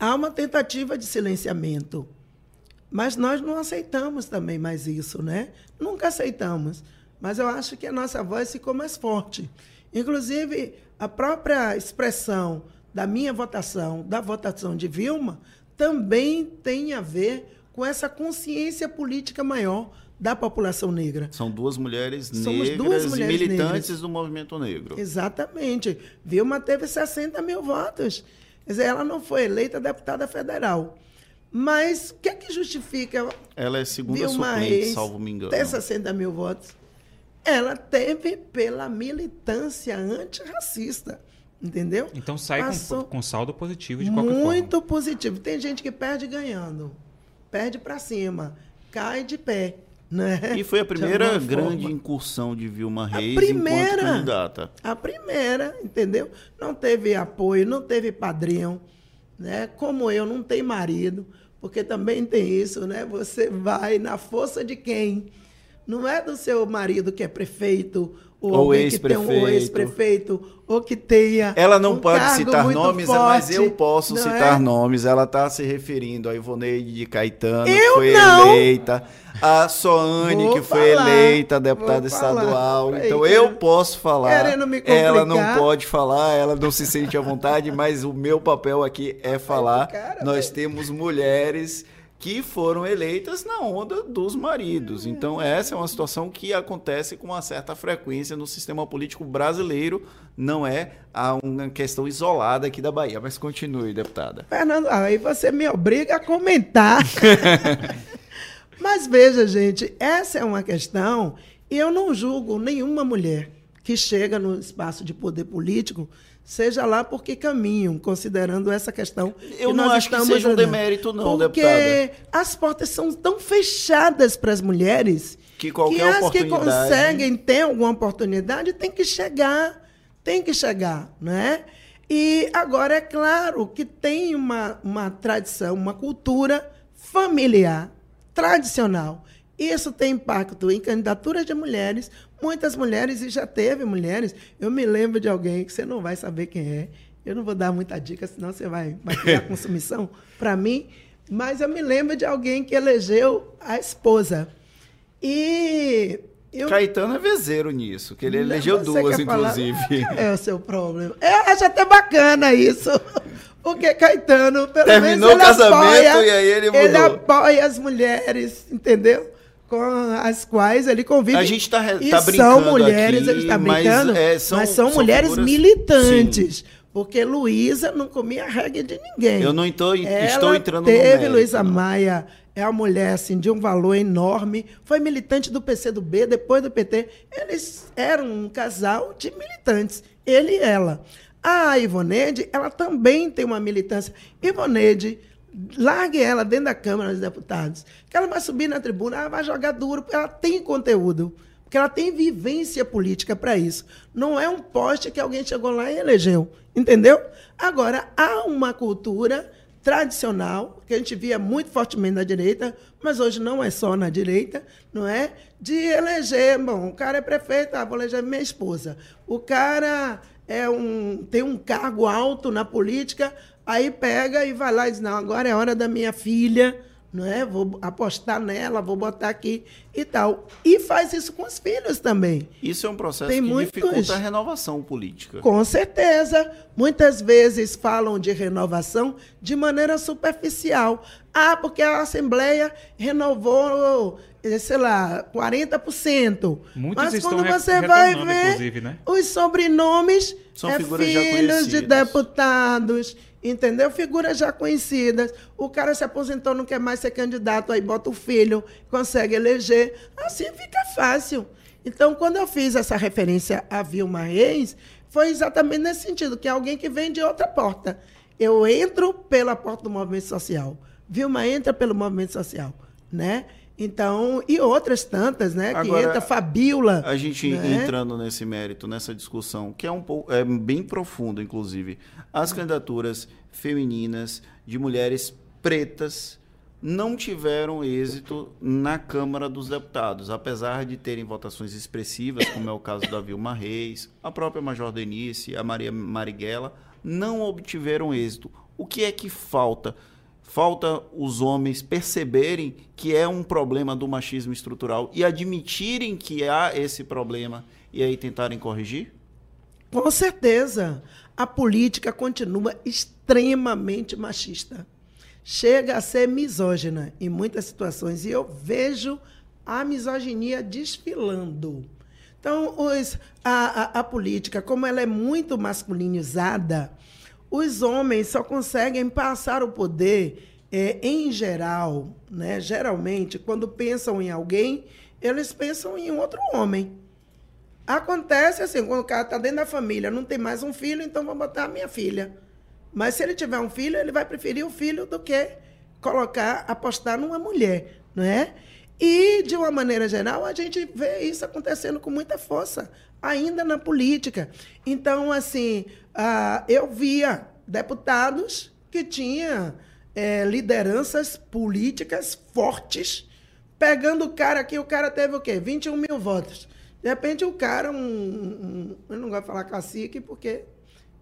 Há uma tentativa de silenciamento, mas nós não aceitamos também mais isso, né? Nunca aceitamos, mas eu acho que a nossa voz ficou mais forte. Inclusive, a própria expressão da minha votação, da votação de Vilma, também tem a ver com essa consciência política maior da população negra. São 2 mulheres negras, militantes negras. Do movimento negro. Exatamente. Vilma teve 60 mil votos. Quer dizer, ela não foi eleita deputada federal, Mas o que é que justifica? Ela é segunda suplente, salvo me engano. Tem 60 mil votos. Ela teve pela militância antirracista, entendeu? Então sai com saldo positivo de qualquer forma. Muito positivo. Tem gente que perde ganhando, perde para cima, cai de pé, né? E foi a primeira grande incursão de Vilma Reis enquanto candidata. A primeira, entendeu? Não teve apoio, não teve padrinho, né? Como eu, não tem marido, porque também tem isso, né? Você vai na força de quem? Não é do seu marido que é prefeito, ou ex-prefeito, que tem um ex-prefeito, ou que tenha. Ela não pode citar nomes, forte, mas eu posso citar nomes. Ela está se referindo a Ivoneide de Caetano, que foi eleita, a Soane, que foi eleita deputada estadual. Então eu posso falar. Querendo me complicar. Ela não pode falar, ela não se sente à vontade, mas o meu papel aqui é falar. Nós temos mulheres que foram eleitas na onda dos maridos. Então, essa é uma situação que acontece com uma certa frequência no sistema político brasileiro, não é uma questão isolada aqui da Bahia. Mas continue, deputada. Fernando, aí você me obriga a comentar. Mas veja, gente, essa é uma questão, e eu não julgo nenhuma mulher que chega no espaço de poder político, seja lá por que caminho, considerando essa questão. Eu que não acho que seja um demérito, não, porque deputada, as portas são tão fechadas para as mulheres que, as que conseguem ter alguma oportunidade tem que chegar, né? E agora é claro que tem uma tradição, uma cultura familiar, tradicional. Isso tem impacto em candidaturas de mulheres, muitas mulheres, e já teve mulheres. Eu me lembro de alguém que você não vai saber quem é. Eu não vou dar muita dica, senão você vai criar consumição para mim. Mas eu me lembro de alguém que elegeu a esposa. E eu... Caetano é vezeiro nisso, que ele elegeu duas, inclusive. Qual é o seu problema? Eu acho até bacana isso. Porque Caetano, pelo terminou menos, ele o casamento apoia, e aí ele mudou. Ele apoia as mulheres, entendeu? Com as quais ele convive. A gente está brincando mulheres, aqui, tá brincando, mas são mulheres figuras... militantes. Sim. Porque Luísa não comia regra de ninguém. Eu não estou entrando no mérito. Luísa Maia é uma mulher assim, de um valor enorme. Foi militante do PCdoB, depois do PT. Eles eram um casal de militantes, ele e ela. A Ivoneide, ela também tem uma militância. Ivoneide... Largue ela dentro da Câmara dos Deputados, que ela vai subir na tribuna, ela vai jogar duro, porque ela tem conteúdo, porque ela tem vivência política para isso. Não é um poste que alguém chegou lá e elegeu, entendeu? Agora, há uma cultura tradicional, que a gente via muito fortemente na direita, mas hoje não é só na direita, não é? De eleger, bom, o cara é prefeito, vou eleger minha esposa. O cara tem um cargo alto na política... Aí pega e vai lá e diz, não, agora é hora da minha filha, não é? Vou apostar nela, vou botar aqui e tal. E faz isso com os filhos também. Isso é um processo que dificulta a renovação política. Com certeza. Muitas vezes falam de renovação de maneira superficial. Ah, porque a Assembleia renovou, sei lá, 40%. Muitos mas quando você vai ver, né? Os sobrenomes são filhos de deputados... Entendeu? Figuras já conhecidas. O cara se aposentou, não quer mais ser candidato, aí bota o filho, consegue eleger. Assim fica fácil. Então, quando eu fiz essa referência a Vilma Reis, foi exatamente nesse sentido, que é alguém que vem de outra porta. Eu entro pela porta do movimento social. Vilma entra pelo movimento social, né? Então, e outras tantas, né? Agora, que entra Fabíola. A gente entrando nesse mérito, nessa discussão, que é um pouco bem profundo, inclusive. As candidaturas femininas de mulheres pretas não tiveram êxito na Câmara dos Deputados, apesar de terem votações expressivas, como é o caso da Vilma Reis, a própria Major Denice, a Maria Marighella, não obtiveram êxito. O que é que falta? Falta os homens perceberem que é um problema do machismo estrutural e admitirem que há esse problema e aí tentarem corrigir? Com certeza. A política continua extremamente machista. Chega a ser misógina em muitas situações. E eu vejo a misoginia desfilando. Então, a política, como ela é muito masculinizada... Os homens só conseguem passar o poder em geral, né, geralmente, quando pensam em alguém, eles pensam em outro homem. Acontece assim, quando o cara está dentro da família, não tem mais um filho, então vou botar a minha filha. Mas se ele tiver um filho, ele vai preferir o filho do que colocar, apostar numa mulher, não é? E, de uma maneira geral, a gente vê isso acontecendo com muita força, ainda na política. Então, assim, eu via deputados que tinham lideranças políticas fortes, pegando o cara aqui, o cara teve o quê? 21 mil votos. De repente, o cara, eu não gosto de falar cacique, porque,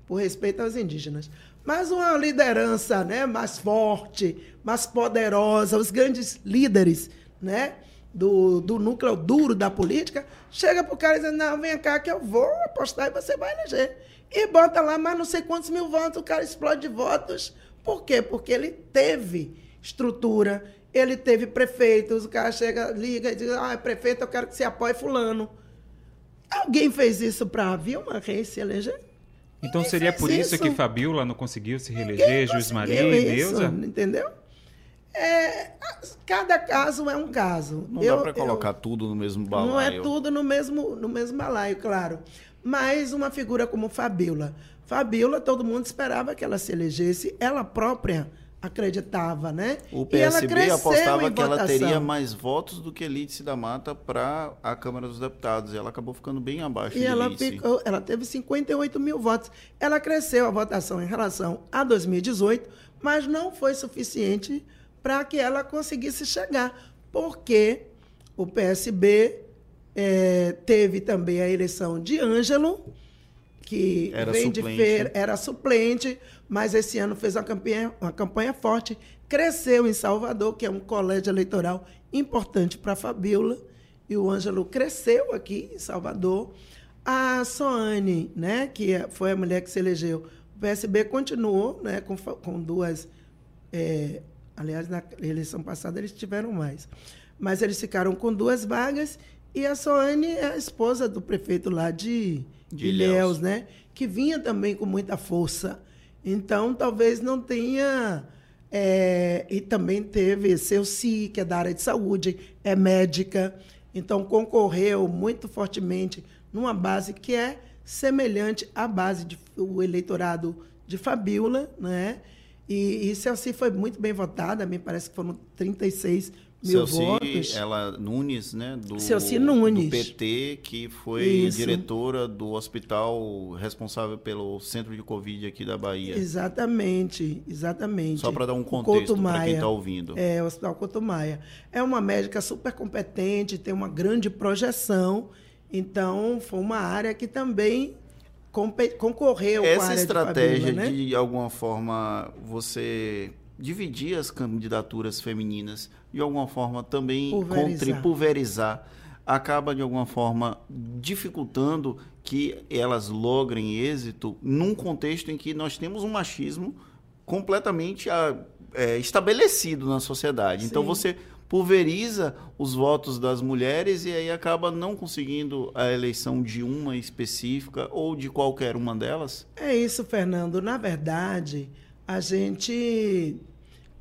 por respeito aos indígenas, mas uma liderança, né, mais forte, mais poderosa, os grandes líderes, né, do núcleo duro da política, chega para o cara e diz, não, vem cá que eu vou apostar e você vai eleger. E bota lá mais não sei quantos mil votos, o cara explode de votos. Por quê? Porque ele teve estrutura, ele teve prefeitos, o cara chega, liga e diz, ah, prefeito, eu quero que você apoie fulano. Alguém fez isso para a Vilma Reis se eleger? Então ninguém seria por isso que Fabíola não conseguiu se reeleger, Juiz Maria e Neuza? Entendeu? Cada caso é um caso. Não dá para colocar tudo no mesmo balaio. Não é tudo no mesmo balaio, claro. Mas uma figura como Fabíola. Fabíola, todo mundo esperava que ela se elegesse. Ela própria acreditava, né? O PSB apostava que ela teria mais votos do que Lídice da Mata para a Câmara dos Deputados. E ela acabou ficando bem abaixo de Lídice. Ela teve 58 mil votos. Ela cresceu a votação em relação a 2018, mas não foi suficiente para que ela conseguisse chegar, porque o PSB teve também a eleição de Ângelo, que era suplente, mas esse ano fez uma campanha forte, cresceu em Salvador, que é um colégio eleitoral importante para a Fabíola, e o Ângelo cresceu aqui em Salvador. A Soane, né, que foi a mulher que se elegeu, o PSB continuou, né, com duas... aliás, na eleição passada eles tiveram mais, mas eles ficaram com duas vagas, e a Soane é a esposa do prefeito lá de Ilhéus, né? Que vinha também com muita força. Então, talvez não tenha... e também teve seu Si, que é da área de saúde, é médica. Então, concorreu muito fortemente numa base que é semelhante à base do eleitorado de Fabíola, né? E seu Si foi muito bem votada, me parece que foram 36 mil votos. Nunes, né? Do PT, que foi diretora do hospital responsável pelo centro de Covid aqui da Bahia. Exatamente. Só para dar um contexto para quem está ouvindo. É, o Hospital Couto Maia. É uma médica super competente, tem uma grande projeção, então foi uma área que também concorreu com a área de Fabíola, né? Essa estratégia, de alguma forma, você... dividir as candidaturas femininas, de alguma forma também pulverizar, acaba de alguma forma dificultando que elas logrem êxito num contexto em que nós temos um machismo completamente estabelecido na sociedade. Sim. Então você pulveriza os votos das mulheres e aí acaba não conseguindo a eleição de uma específica ou de qualquer uma delas? É isso, Fernando. Na verdade, a gente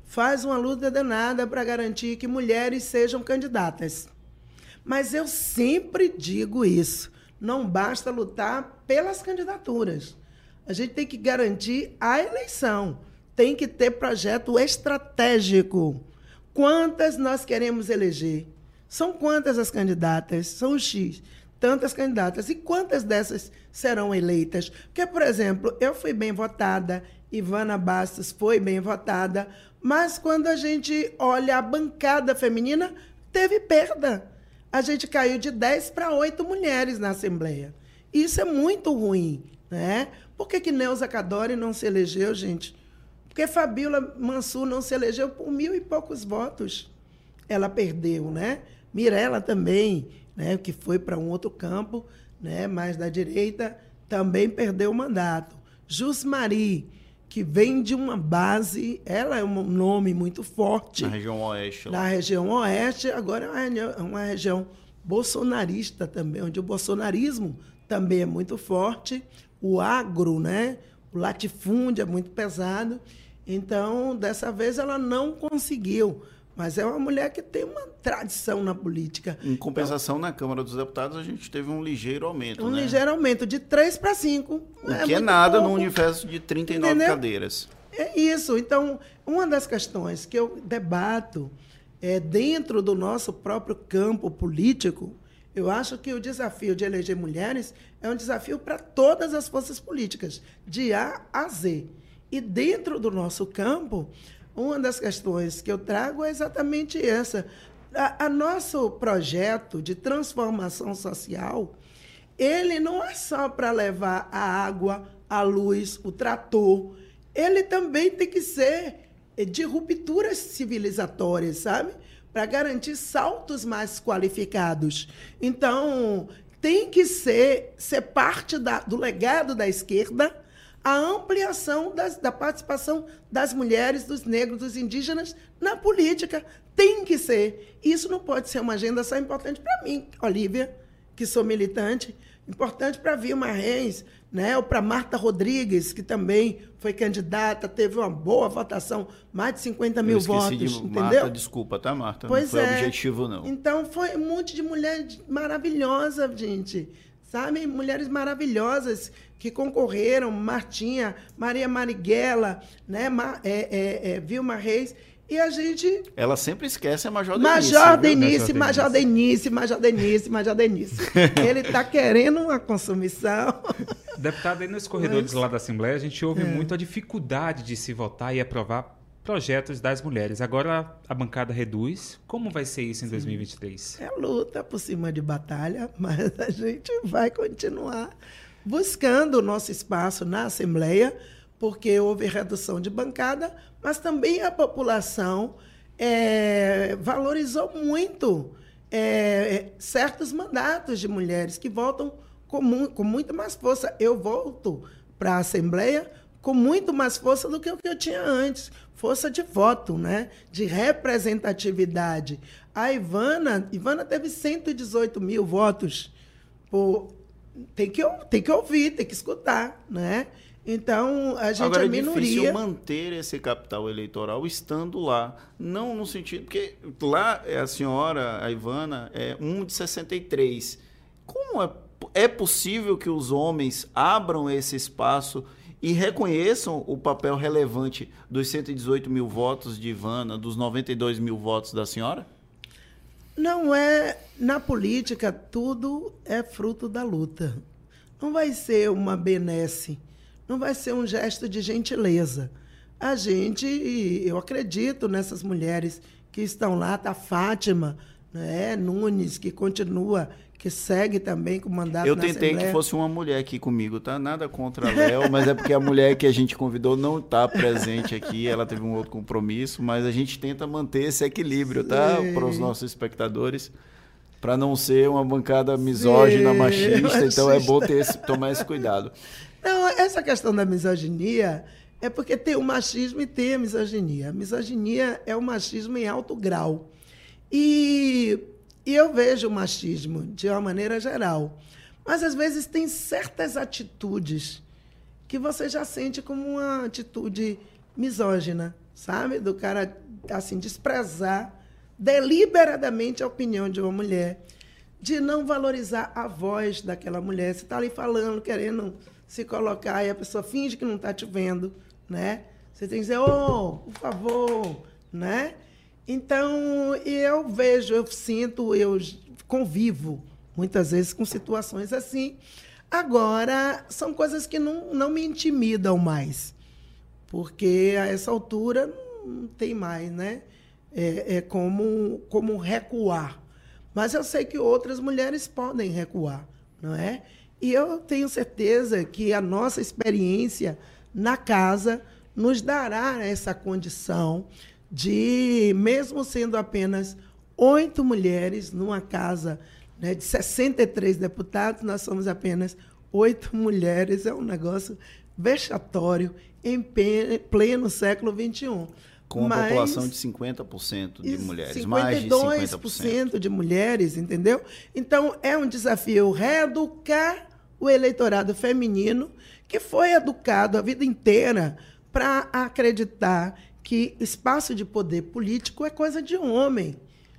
faz uma luta danada para garantir que mulheres sejam candidatas. Mas eu sempre digo isso. Não basta lutar pelas candidaturas. A gente tem que garantir a eleição. Tem que ter projeto estratégico. Quantas nós queremos eleger? São quantas as candidatas? São X. Tantas candidatas. E quantas dessas serão eleitas? Porque, por exemplo, eu fui bem votada, Ivana Bastos foi bem votada, mas quando a gente olha a bancada feminina, teve perda. A gente caiu de 10 para 8 mulheres na Assembleia. Isso é muito ruim, né? Por que Neuza Cadore não se elegeu, gente? Porque Fabíola Mansur não se elegeu por 1.000 e poucos votos. Ela perdeu, né? Mirella também, né, que foi para um outro campo, né, mais da direita, também perdeu o mandato. Jusmari, que vem de uma base, ela é um nome muito forte. Na região oeste. Na região oeste, agora é uma região bolsonarista também, onde o bolsonarismo também é muito forte, o agro, né? O latifúndio é muito pesado. Então, dessa vez, ela não conseguiu. Mas é uma mulher que tem uma tradição na política. Em compensação, então, na Câmara dos Deputados, a gente teve um ligeiro aumento. Um ligeiro aumento, de 3 para 5. O que é nada pouco. No universo de 39 Entendeu? Cadeiras. É isso. Então, uma das questões que eu debato é dentro do nosso próprio campo político. Eu acho que o desafio de eleger mulheres é um desafio para todas as forças políticas, de A a Z. E dentro do nosso campo, uma das questões que eu trago é exatamente essa. O nosso projeto de transformação social, ele não é só para levar a água, a luz, o trator. Ele também tem que ser de rupturas civilizatórias, sabe? Para garantir saltos mais qualificados. Então, tem que ser parte do legado da esquerda a ampliação da participação das mulheres, dos negros, dos indígenas na política. Tem que ser. Isso não pode ser uma agenda só importante para mim, Olívia, que sou militante, importante para Vilma Reis, né? Ou para Marta Rodrigues, que também foi candidata, teve uma boa votação, mais de 50 mil votos. Entendeu? Marta, desculpa, tá, Marta? Pois não foi objetivo, não. Então, foi um monte de mulher maravilhosa, gente. Sabe? Mulheres maravilhosas que concorreram, Martinha, Maria Marighella, né? Vilma Reis. E a gente... Ela sempre esquece a Major Denice. Major Denice. Ele está querendo uma consumição. Deputada, aí nos corredores lá da Assembleia, a gente ouve muito a dificuldade de se votar e aprovar projetos das mulheres. Agora a bancada reduz. Como vai ser isso em 2023? É luta por cima de batalha, mas a gente vai continuar buscando o nosso espaço na Assembleia, porque houve redução de bancada, mas também a população valorizou muito certos mandatos de mulheres que votam com muito mais força. Eu volto para a Assembleia com muito mais força do que o que eu tinha antes, força de voto, né? De representatividade. A Ivana teve 118 mil votos. Tem que ouvir, tem que escutar, né? Então, a gente é minoria. Agora, é difícil manter esse capital eleitoral estando lá. Não no sentido... Porque lá, a senhora, a Ivana, é 1 de 63. Como é possível que os homens abram esse espaço e reconheçam o papel relevante dos 118 mil votos de Ivana, dos 92 mil votos da senhora? Não é... Na política, tudo é fruto da luta. Não vai ser uma benesse. Não vai ser um gesto de gentileza. Eu acredito nessas mulheres que estão lá, tá Fátima, né? Nunes, que continua, que segue também com o mandato na Assembleia. Eu tentei que fosse uma mulher aqui comigo, tá? Nada contra a Léo, mas é porque a mulher que a gente convidou não está presente aqui, ela teve um outro compromisso, mas a gente tenta manter esse equilíbrio, tá? Para os nossos espectadores. Para não ser uma bancada misógina, machista, então é bom tomar esse cuidado. Não, essa questão da misoginia é porque tem o machismo e tem a misoginia. A misoginia é o machismo em alto grau. E eu vejo o machismo de uma maneira geral. Mas, às vezes, tem certas atitudes que você já sente como uma atitude misógina, sabe? Do cara, assim, desprezar deliberadamente a opinião de uma mulher, de não valorizar a voz daquela mulher. Você está ali falando, querendo se colocar, e a pessoa finge que não está te vendo, né? Você tem que dizer, por favor, né? Então, eu vejo, eu sinto, eu convivo muitas vezes com situações assim. Agora, são coisas que não me intimidam mais, porque a essa altura não tem mais, né? É como recuar. Mas eu sei que outras mulheres podem recuar, não é? E eu tenho certeza que a nossa experiência na casa nos dará essa condição de, mesmo sendo apenas 8 mulheres numa casa, né, de 63 deputados, nós somos apenas 8 mulheres. É um negócio vexatório em pleno século XXI. Com uma população de 50% de mulheres, mais de 52% de mulheres, entendeu? Então, é um desafio reeducar o eleitorado feminino, que foi educado a vida inteira para acreditar que espaço de poder político é coisa de homem,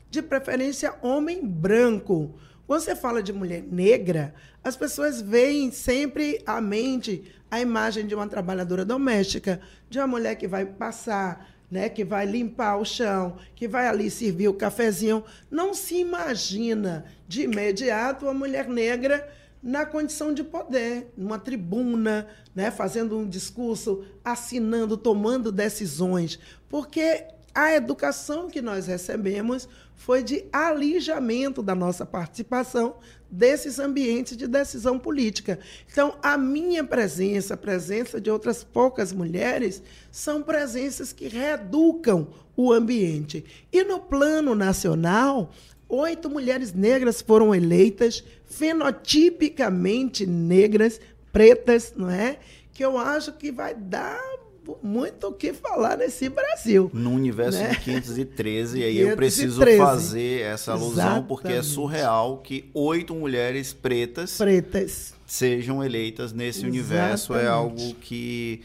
de preferência homem branco. Quando você fala de mulher negra, as pessoas veem sempre à mente a imagem de uma trabalhadora doméstica, de uma mulher que vai passar, né, que vai limpar o chão, que vai ali servir o cafezinho. Não se imagina de imediato a mulher negra na condição de poder, numa tribuna, né, fazendo um discurso, assinando, tomando decisões, porque a educação que nós recebemos foi de alijamento da nossa participação desses ambientes de decisão política. Então, a minha presença, a presença de outras poucas mulheres, são presenças que reeducam o ambiente. E no plano nacional, 8 mulheres negras foram eleitas, fenotipicamente negras, pretas, não é? Que eu acho que vai dar muito o que falar nesse Brasil. No universo, né? De 513, e aí eu preciso fazer essa alusão. Exatamente. Porque é surreal que 8 mulheres pretas sejam eleitas nesse Exatamente. Universo. É algo que,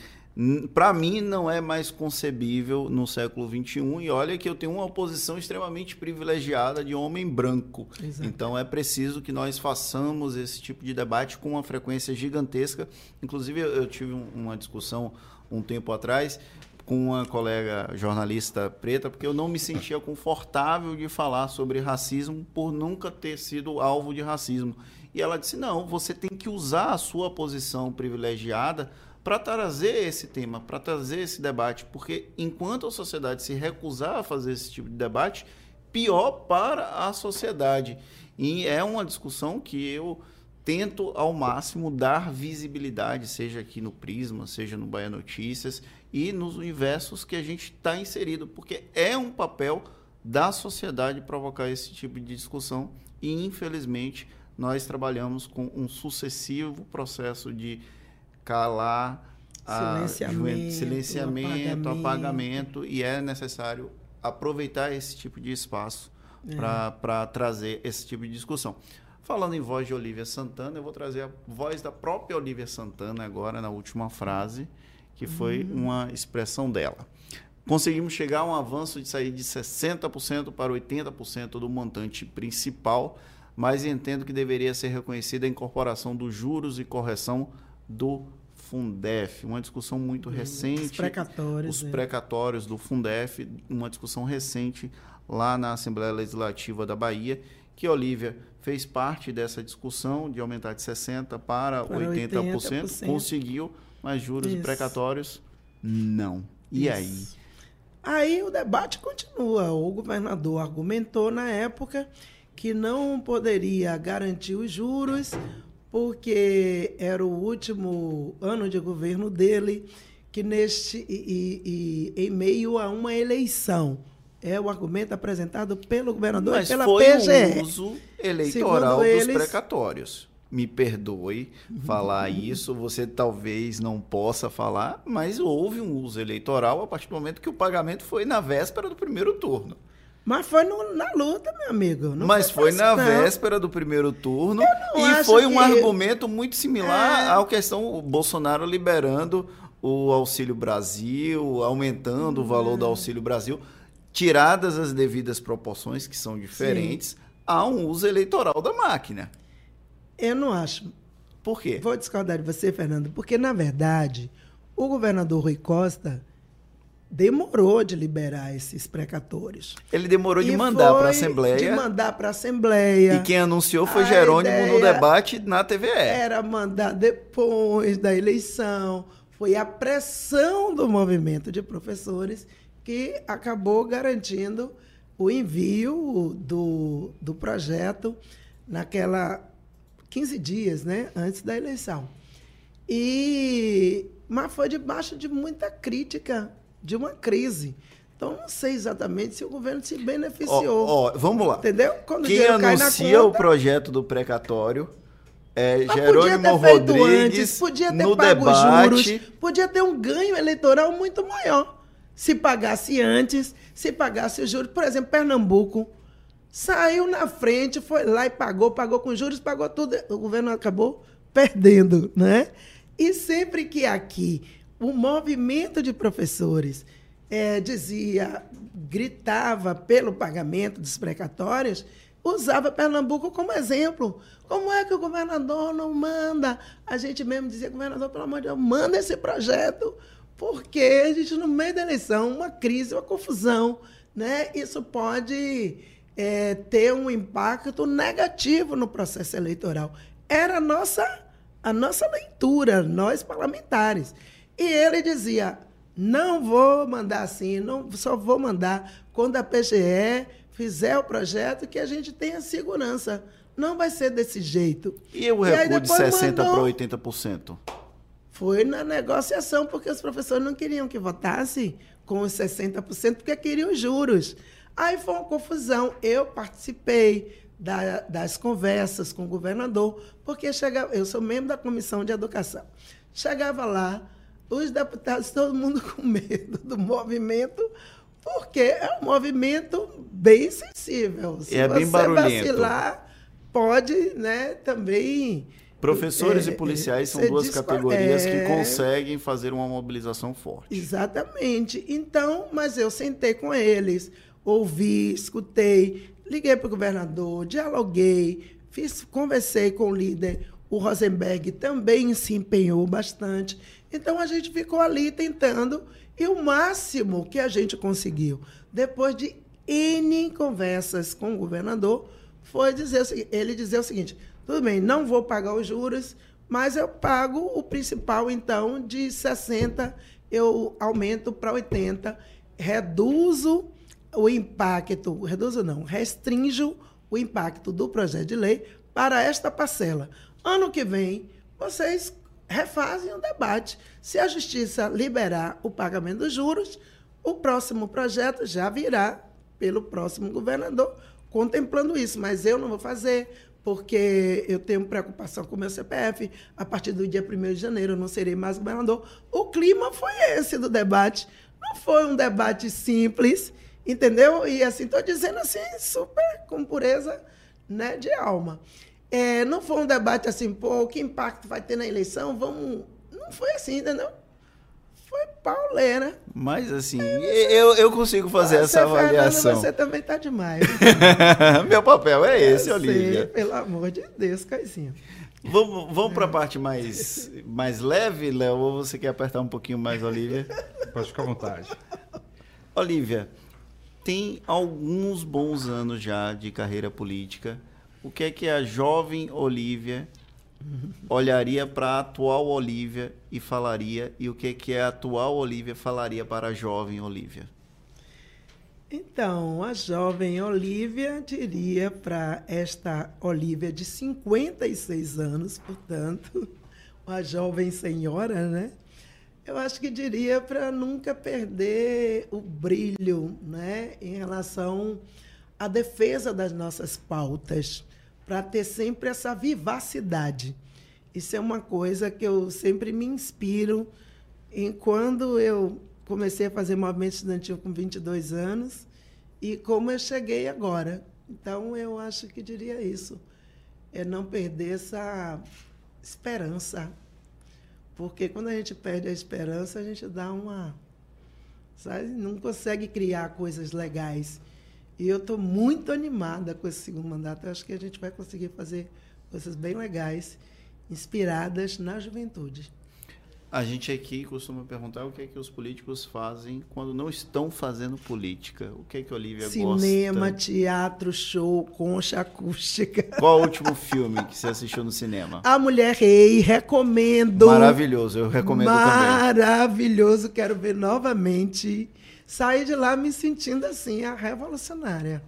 para mim, não é mais concebível no século XXI. E olha que eu tenho uma posição extremamente privilegiada de homem branco. Exato. Então é preciso que nós façamos esse tipo de debate com uma frequência gigantesca. Inclusive, eu tive uma discussão um tempo atrás com uma colega jornalista preta, porque eu não me sentia confortável de falar sobre racismo por nunca ter sido alvo de racismo. E ela disse, não, você tem que usar a sua posição privilegiada para trazer esse tema, para trazer esse debate, porque enquanto a sociedade se recusar a fazer esse tipo de debate, pior para a sociedade. E é uma discussão que eu tento ao máximo dar visibilidade, seja aqui no Prisma, seja no Bahia Notícias e nos universos que a gente está inserido, porque é um papel da sociedade provocar esse tipo de discussão e, infelizmente, nós trabalhamos com um sucessivo processo de calar, silenciamento, apagamento, e é necessário aproveitar esse tipo de espaço para trazer esse tipo de discussão. Falando em voz de Olívia Santana, eu vou trazer a voz da própria Olívia Santana agora na última frase, que foi uma expressão dela. Conseguimos chegar a um avanço de sair de 60% para 80% do montante principal, mas entendo que deveria ser reconhecida a incorporação dos juros e correção do Fundef, uma discussão muito recente. Os precatórios do Fundef, uma discussão recente lá na Assembleia Legislativa da Bahia, que a Olívia fez parte dessa discussão de aumentar de 60% para 80%, conseguiu, mas juros e precatórios, não. E Isso. Aí o debate continua. O governador argumentou na época que não poderia garantir os juros, porque era o último ano de governo dele, que em meio a uma eleição. É o argumento apresentado pelo governador e pela PGE. Mas foi o uso eleitoral dos precatórios. Me perdoe falar isso, você talvez não possa falar, mas houve um uso eleitoral a partir do momento que o pagamento foi na véspera do primeiro turno. Mas foi na luta, meu amigo. Véspera do primeiro turno. E foi um argumento muito similar à questão do Bolsonaro liberando o Auxílio Brasil, aumentando o valor do Auxílio Brasil, tiradas as devidas proporções, que são diferentes, há um uso eleitoral da máquina. Eu não acho. Por quê? Vou discordar de você, Fernando, porque, na verdade, o governador Rui Costa demorou de liberar esses precatórios. Ele demorou de mandar para a Assembleia. E quem anunciou foi Jerônimo no debate na TVE. Era mandar depois da eleição. Foi a pressão do movimento de professores que acabou garantindo o envio do projeto naquela 15 dias, né, antes da eleição. Mas foi debaixo de muita crítica, de uma crise. Então, não sei exatamente se o governo se beneficiou. Vamos lá. Entendeu? Quando quem anuncia o projeto do precatório Jerônimo Rodrigues, podia ter pago os juros, podia ter um ganho eleitoral muito maior. Se pagasse antes, se pagasse os juros. Por exemplo, Pernambuco saiu na frente, foi lá e pagou com juros, pagou tudo. O governo acabou perdendo, né? E sempre que aqui o movimento de professores dizia, gritava pelo pagamento dos precatórios, usava Pernambuco como exemplo. Como é que o governador não manda? A gente mesmo dizia, governador, pelo amor de Deus, manda esse projeto, porque a gente, no meio da eleição, uma crise, uma confusão, né? Isso pode ter um impacto negativo no processo eleitoral. Era a nossa leitura, nós parlamentares. E ele dizia, não vou mandar assim, só vou mandar quando a PGE fizer o projeto que a gente tenha segurança. Não vai ser desse jeito. E o recuo de 60% para 80%? Foi na negociação, porque os professores não queriam que votasse com os 60%, porque queriam os juros. Aí foi uma confusão. Eu participei das conversas com o governador, porque chegava, eu sou membro da Comissão de Educação. Chegava lá, os deputados, todo mundo com medo do movimento, porque é um movimento bem sensível. Se é bem barulhento. Se você vacilar, pode, né, também... Professores e policiais são duas categorias que conseguem fazer uma mobilização forte. Exatamente. Então, mas eu sentei com eles, ouvi, escutei, liguei para o governador, dialoguei, conversei com o líder. O Rosenberg também se empenhou bastante. Então, a gente ficou ali tentando, e o máximo que a gente conseguiu, depois de N conversas com o governador, foi ele dizer o seguinte... Tudo bem, não vou pagar os juros, mas eu pago o principal, então, de 60%, eu aumento para 80%, reduzo o impacto, restringo o impacto do projeto de lei para esta parcela. Ano que vem, vocês refazem o debate. Se a Justiça liberar o pagamento dos juros, o próximo projeto já virá pelo próximo governador, contemplando isso, mas eu não vou fazer... porque eu tenho preocupação com o meu CPF, a partir do dia 1º de janeiro eu não serei mais governador. O clima foi esse do debate, não foi um debate simples, entendeu? E assim, estou dizendo assim, super com pureza, né, de alma. Não foi um debate assim, pô, que impacto vai ter na eleição, vamos... Não foi assim, entendeu? Foi pauleira. Mas, assim, eu consigo fazer essa avaliação. Fernando, você também tá demais. Meu papel é esse, Olívia. Pelo amor de Deus, Caizinho. Vamos para a parte mais leve, Léo, ou você quer apertar um pouquinho mais, Olívia? Pode ficar à vontade. Olívia, tem alguns bons anos já de carreira política. O que é que a jovem Olívia... olharia para a atual Olívia e falaria, e o que a atual Olívia falaria para a jovem Olívia? Então, a jovem Olívia diria para esta Olívia de 56 anos, portanto, uma jovem senhora, né? Eu acho que diria para nunca perder o brilho, né, em relação à defesa das nossas pautas, para ter sempre essa vivacidade. Isso é uma coisa que eu sempre me inspiro. E quando eu comecei a fazer movimento estudantil com 22 anos, e como eu cheguei agora. Então, eu acho que diria isso. É não perder essa esperança. Porque quando a gente perde a esperança, a gente dá uma... sabe? Não consegue criar coisas legais. E eu estou muito animada com esse segundo mandato. Eu acho que a gente vai conseguir fazer coisas bem legais, inspiradas na juventude. A gente aqui costuma perguntar o que é que os políticos fazem quando não estão fazendo política. O que é que a Olívia gosta? Cinema, teatro, show, concha acústica. Qual o último filme que você assistiu no cinema? A Mulher Rei, recomendo. Maravilhoso, eu recomendo também. Maravilhoso, quero ver novamente. Saí de lá me sentindo assim, a revolucionária.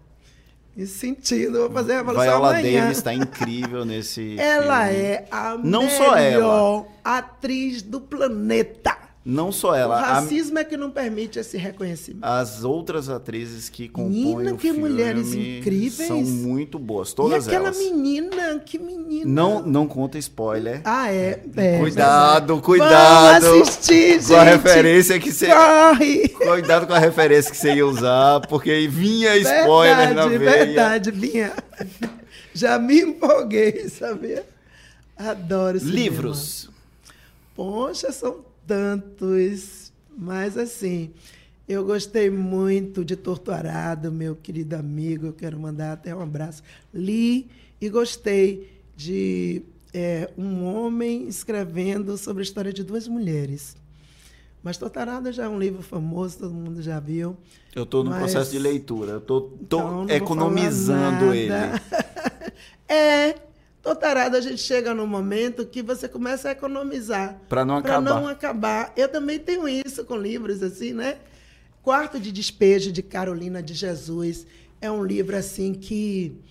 Me sentindo, vou fazer a revolução amanhã. Viola Davis está incrível nesse Ela filme. É a Não melhor atriz do planeta. Não só ela. O racismo é que não permite esse reconhecimento. As outras atrizes que compõem o filme mulheres incríveis. São muito boas, todas elas. E aquela menina, que menina. Não conta spoiler. Ah, é. Cuidado. Vamos assistir, gente. Corre. Cuidado com a referência que você ia usar, porque vinha spoiler na veia. Verdade, vinha. Já me empolguei, sabia? Adoro cinema. Livros. Poxa, são tantos, mas assim, eu gostei muito de Torto Arado, meu querido amigo, eu quero mandar até um abraço. Li e gostei de um homem escrevendo sobre a história de duas mulheres. Mas Torto Arado já é um livro famoso, todo mundo já viu. Eu estou no processo de leitura, eu estou economizando ele. Torto Arado, a gente chega num momento que você começa a economizar. Para não acabar. Para não acabar. Eu também tenho isso com livros, assim, né? Quarto de Despejo, de Carolina de Jesus, é um livro assim que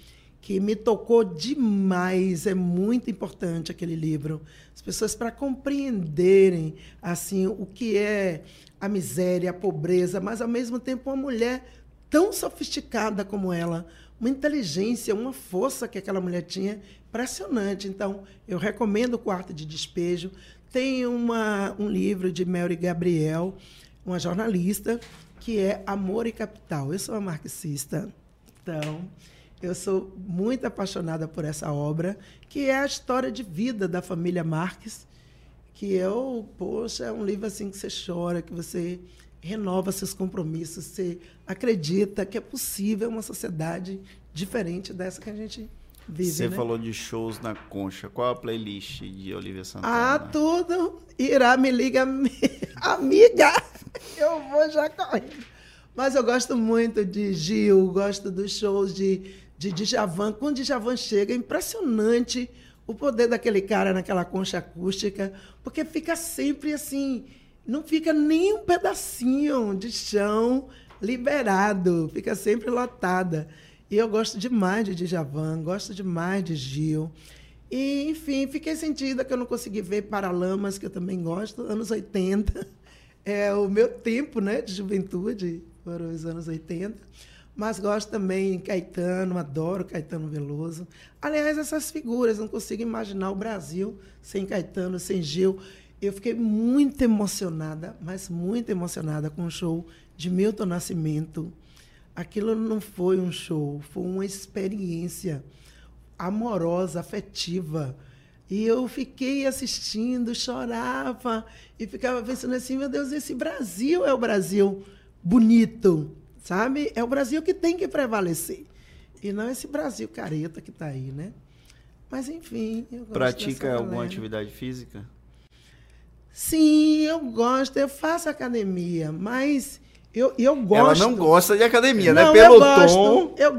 me tocou demais, é muito importante aquele livro. As pessoas, para compreenderem assim, o que é a miséria, a pobreza, mas, ao mesmo tempo, uma mulher tão sofisticada como ela, uma inteligência, uma força que aquela mulher tinha, impressionante. Então, eu recomendo o Quarto de Despejo. Tem um livro de Mary Gabriel, uma jornalista, que é Amor e Capital. Eu sou uma marxista, então... Eu sou muito apaixonada por essa obra, que é a história de vida da família Marx, que é um livro assim que você chora, que você renova seus compromissos, você acredita que é possível uma sociedade diferente dessa que a gente vive. Você falou de shows na Concha. Qual a playlist de Olívia Santana? Ah, tudo. Irá, me liga, amiga. Eu vou já correndo. Mas eu gosto muito de Gil, gosto dos shows de Djavan. Quando Djavan chega, é impressionante o poder daquele cara naquela concha acústica, porque fica sempre assim, não fica nem um pedacinho de chão liberado, fica sempre lotada. E eu gosto demais de Djavan, gosto demais de Gil. E, enfim, fiquei sentida que eu não consegui ver Paralamas, que eu também gosto, anos 80. É o meu tempo, né, de juventude, foram os anos 80. Mas gosto também de Caetano, adoro Caetano Veloso. Aliás, essas figuras, não consigo imaginar o Brasil sem Caetano, sem Gil. Eu fiquei muito emocionada, mas muito emocionada com o show de Milton Nascimento. Aquilo não foi um show, foi uma experiência amorosa, afetiva. E eu fiquei assistindo, chorava e ficava pensando assim, meu Deus, esse Brasil é o Brasil bonito, sabe? É o Brasil que tem que prevalecer. E não esse Brasil careta que está aí, né? Mas, enfim, eu gosto. Pratica alguma atividade física? Sim, eu gosto. Eu faço academia, mas eu gosto... Ela não gosta de academia, não, né? Pelo tom... Eu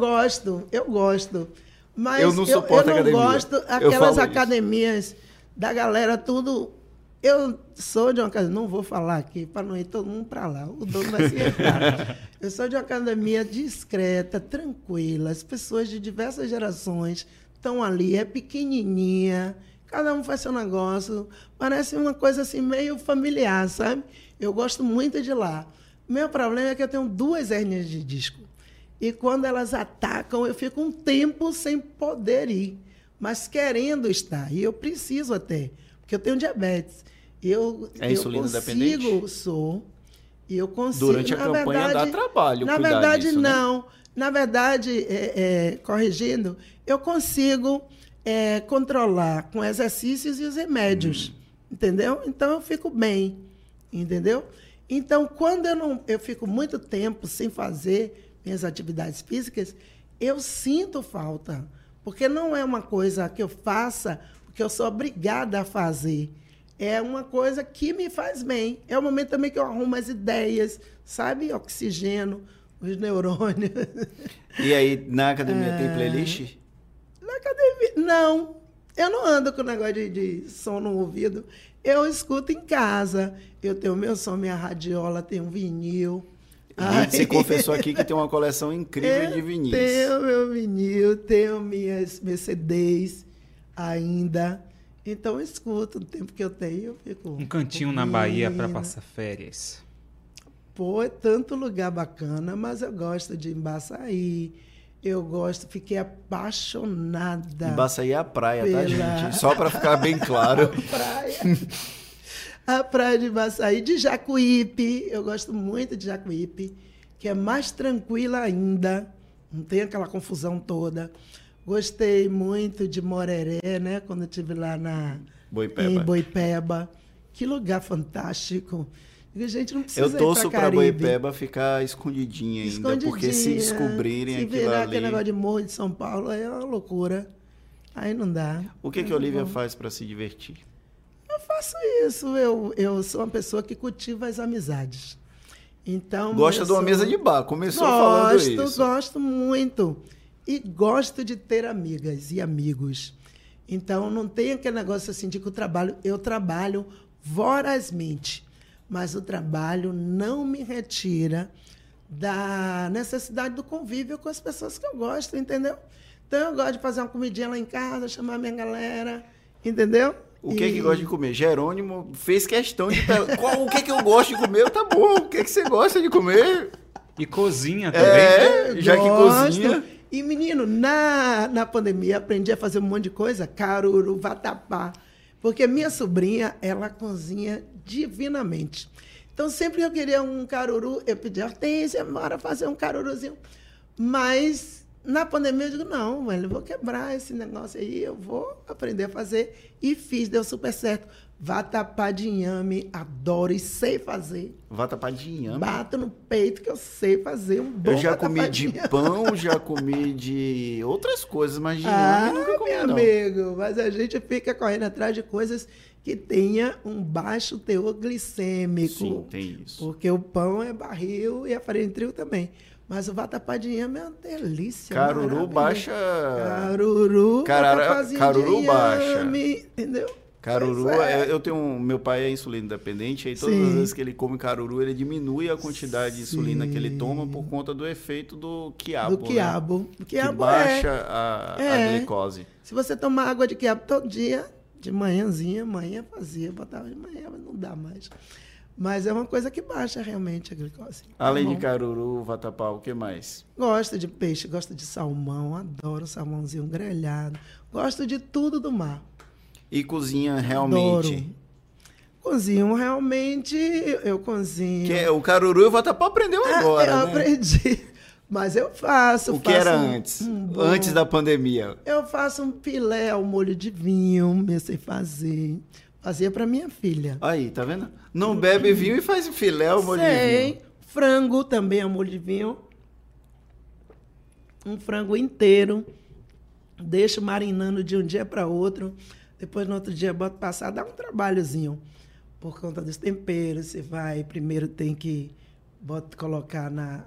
gosto. Mas eu não suporto academia. Eu não gosto aquelas academias da galera, tudo... Eu sou de uma academia... Não vou falar aqui, para não ir todo mundo para lá. O dono vai se entrar. Eu sou de uma academia discreta, tranquila. As pessoas de diversas gerações estão ali, é pequenininha, cada um faz seu negócio. Parece uma coisa assim meio familiar, sabe? Eu gosto muito de lá. Meu problema é que eu tenho 2 hérnias de disco. E quando elas atacam, eu fico um tempo sem poder ir, mas querendo estar. E eu preciso até, porque eu tenho diabetes. É insulina dependente? Eu consigo. Durante a campanha dá trabalho. Na verdade, disso, não. Né? Na verdade, corrigindo, eu consigo controlar com exercícios e os remédios. Entendeu? Então eu fico bem. Entendeu? Então, quando eu fico muito tempo sem fazer minhas atividades físicas, eu sinto falta, porque não é uma coisa que eu faça, porque eu sou obrigada a fazer. É uma coisa que me faz bem. É o momento também que eu arrumo as ideias, sabe? Oxigeno, os neurônios. E aí, na academia tem playlist? Na academia, não. Eu não ando com negócio de som no ouvido. Eu escuto em casa. Eu tenho meu som, minha radiola, tenho vinil. A gente se confessou aqui que tem uma coleção incrível de vinis. Tenho meu vinil, tenho meus CDs ainda. Então, eu escuto. No tempo que eu tenho, eu fico... Um cantinho na Bahia para passar férias. Pô, é tanto lugar bacana, mas eu gosto de Embaçaí. Eu gosto, fiquei apaixonada. Embaçaí é a praia, tá, gente? Só para ficar bem claro. Praia. A praia de Embaçaí, de Jacuípe, eu gosto muito de Jacuípe, que é mais tranquila ainda, não tem aquela confusão toda. Gostei muito de Moreré, né? Quando eu estive lá em Boipeba, Que lugar fantástico. A gente não precisa ir para Caribe. Eu torço para Boipeba ficar escondidinha ainda, porque se descobrirem se aquilo ali... Aquele negócio de morro de São Paulo é uma loucura. Aí não dá. O que a Olívia faz para se divertir? Eu faço isso. Eu sou uma pessoa que cultiva as amizades. Então, gosta de uma mesa de bar. Começou falando isso. Gosto muito. E gosto de ter amigas e amigos. Então, não tem aquele negócio assim de que o trabalho... Eu trabalho vorazmente, mas o trabalho não me retira da necessidade do convívio com as pessoas que eu gosto, entendeu? Então, eu gosto de fazer uma comidinha lá em casa, chamar a minha galera, entendeu? O que é que gosta de comer? Jerônimo fez questão de... Qual, o que é que eu gosto de comer? Tá bom, o que é que você gosta de comer? E cozinha também. É, já gosto. Que cozinha... E, menino, na pandemia, aprendi a fazer um monte de coisa, caruru, vatapá, porque minha sobrinha, ela cozinha divinamente. Então, sempre que eu queria um caruru, eu pedia, Hortência, bora fazer um caruruzinho. Mas, na pandemia, eu digo, não, velho, eu vou quebrar esse negócio aí, eu vou aprender a fazer. E fiz, deu super certo. Vatapá de inhame, adoro e sei fazer. Vatapá de inhame? Bato no peito que eu sei fazer um bom vatapá. Eu já comi de pão, já comi de outras coisas, mas de inhame nunca comi, não. Amigo, mas a gente fica correndo atrás de coisas que tenha um baixo teor glicêmico. Sim, tem isso. Porque o pão é barril e a farinha de trigo também. Mas o vatapá de inhame é uma delícia. Caruru baixa... Caruru, caruru baixa. Entendeu? Caruru, eu tenho meu pai é insulina independente, aí todas as vezes que ele come caruru, ele diminui a quantidade de insulina que ele toma por conta do efeito do quiabo. Do quiabo. Né? O quiabo que baixa a glicose. Se você tomar água de quiabo todo dia, de manhãzinha, manhã fazia, botava de manhã, mas não dá mais. Mas é uma coisa que baixa realmente a glicose. Além de caruru, vatapá, o que mais? Gosto de peixe, gosto de salmão, adoro salmãozinho grelhado, gosto de tudo do mar. E cozinha realmente? Adoro. Cozinho realmente, eu cozinho. Que é, o caruru eu vou estar para aprender agora, né? Eu aprendi, mas eu faço. O que era antes? Antes da pandemia. Eu faço um filé ao molho de vinho, eu sei fazer. Fazia para minha filha. Aí, tá vendo? Não bebe vinho e faz filé ao molho de vinho. Frango também ao molho de vinho. Um frango inteiro. Deixo marinando de um dia para outro. Depois, no outro dia, bota passar, dá um trabalhozinho. Por conta dos temperos, você vai... Primeiro tem que colocar na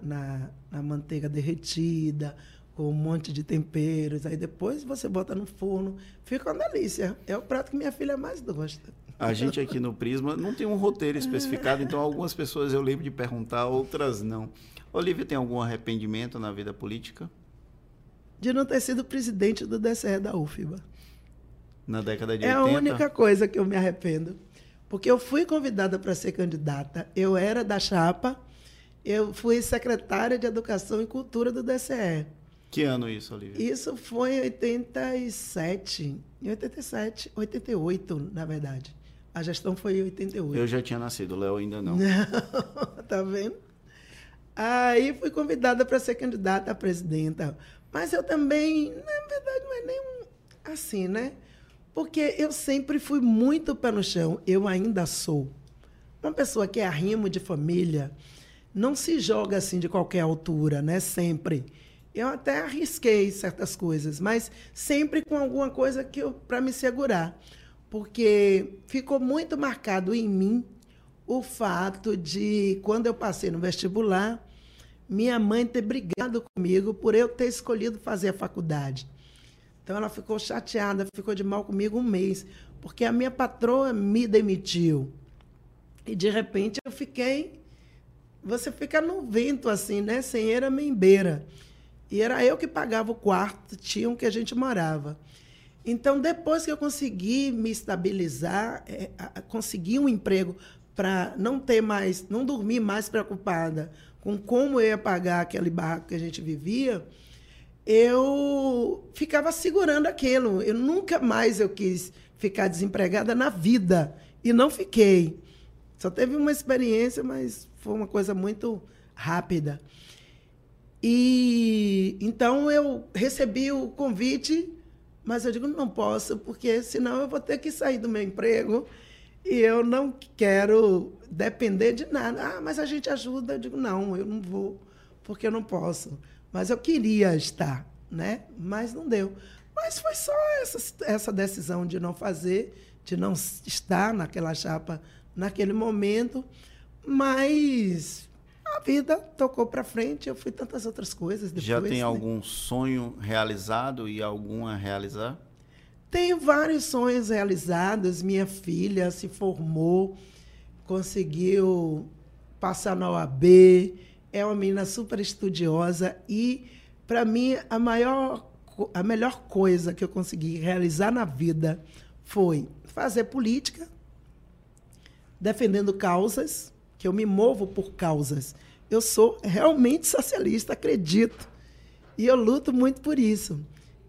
manteiga derretida, com um monte de temperos. Aí depois você bota no forno. Fica uma delícia. É o prato que minha filha mais gosta. A gente aqui no Prisma não tem um roteiro especificado, então algumas pessoas eu lembro de perguntar, outras não. Olívia, tem algum arrependimento na vida política? De não ter sido presidente do DCE da UFBA. Na década de 80? É a única coisa que eu me arrependo. Porque eu fui convidada para ser candidata, eu era da chapa, eu fui secretária de Educação e Cultura do DCE. Que ano isso, Olívia? Isso foi em 87. Em 87, 88, na verdade. A gestão foi em 88. Eu já tinha nascido, o Léo ainda não. Tá vendo? Aí fui convidada para ser candidata a presidenta. Mas eu também, na verdade, não é nem assim, né? Porque eu sempre fui muito pé no chão, eu ainda sou. Uma pessoa que é arrimo de família não se joga assim de qualquer altura, né? Sempre. Eu até arrisquei certas coisas, mas sempre com alguma coisa que para me segurar. Porque ficou muito marcado em mim o fato de, quando eu passei no vestibular, minha mãe ter brigado comigo por eu ter escolhido fazer a faculdade. Então, ela ficou chateada, ficou de mal comigo um mês, porque a minha patroa me demitiu. E, de repente, eu fiquei... Você fica no vento, assim, né? Sem era membeira. E era eu que pagava o quarto, tinha que a gente morava. Então, depois que eu consegui me estabilizar, consegui um emprego para não ter mais, não dormir mais preocupada com como eu ia pagar aquele barraco que a gente vivia, eu ficava segurando aquilo. Eu nunca mais eu quis ficar desempregada na vida. E não fiquei. Só teve uma experiência, mas foi uma coisa muito rápida. E então eu recebi o convite, mas eu digo, não posso, porque senão eu vou ter que sair do meu emprego E eu não quero depender de nada. Ah, mas a gente ajuda. Eu digo, não, eu não vou, porque eu não posso. Mas eu queria estar, né? Mas não deu. Mas foi só essa decisão de não fazer, de não estar naquela chapa naquele momento. Mas a vida tocou para frente, eu fui tantas outras coisas depois. Já tem, né, algum sonho realizado e algum a realizar? Tenho vários sonhos realizados. Minha filha se formou, conseguiu passar na OAB, é uma menina super estudiosa e, para mim, a melhor coisa que eu consegui realizar na vida foi fazer política, defendendo causas, que eu me movo por causas. Eu sou realmente socialista, acredito, e eu luto muito por isso.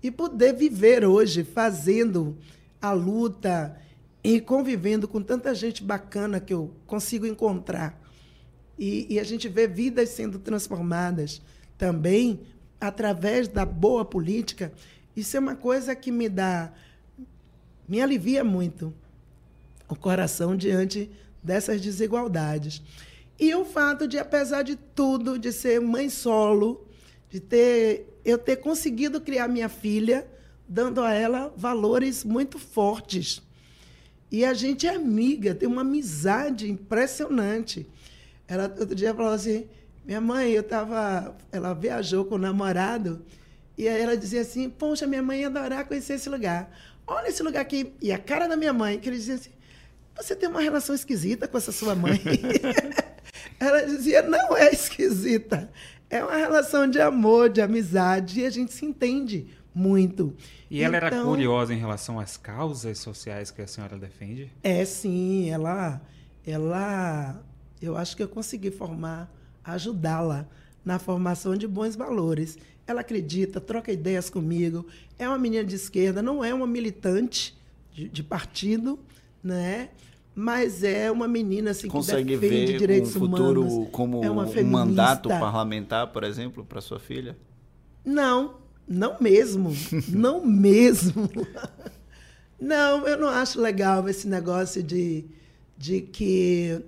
E poder viver hoje fazendo a luta e convivendo com tanta gente bacana que eu consigo encontrar. E a gente vê vidas sendo transformadas também através da boa política. Isso é uma coisa que me alivia muito o coração diante dessas desigualdades. E o fato de, apesar de tudo, de ser mãe solo, de eu ter conseguido criar minha filha, dando a ela valores muito fortes. E a gente é amiga, tem uma amizade impressionante. Ela, outro dia, falou assim, minha mãe, ela viajou com o namorado, e aí ela dizia assim, poxa, minha mãe ia adorar conhecer esse lugar. Olha esse lugar aqui. E a cara da minha mãe, que ele dizia assim, você tem uma relação esquisita com essa sua mãe? Ela dizia, não é esquisita. É uma relação de amor, de amizade, e a gente se entende muito. E ela era curiosa em relação às causas sociais que a senhora defende? É, sim. Ela eu acho que eu consegui ajudá-la na formação de bons valores. Ela acredita, troca ideias comigo, é uma menina de esquerda, não é uma militante de partido, né? Mas é uma menina assim, consegue que defende ver direitos humanos. Futuro como um mandato parlamentar, por exemplo, para sua filha? Não, não mesmo. Não mesmo. Não, eu não acho legal esse negócio de que,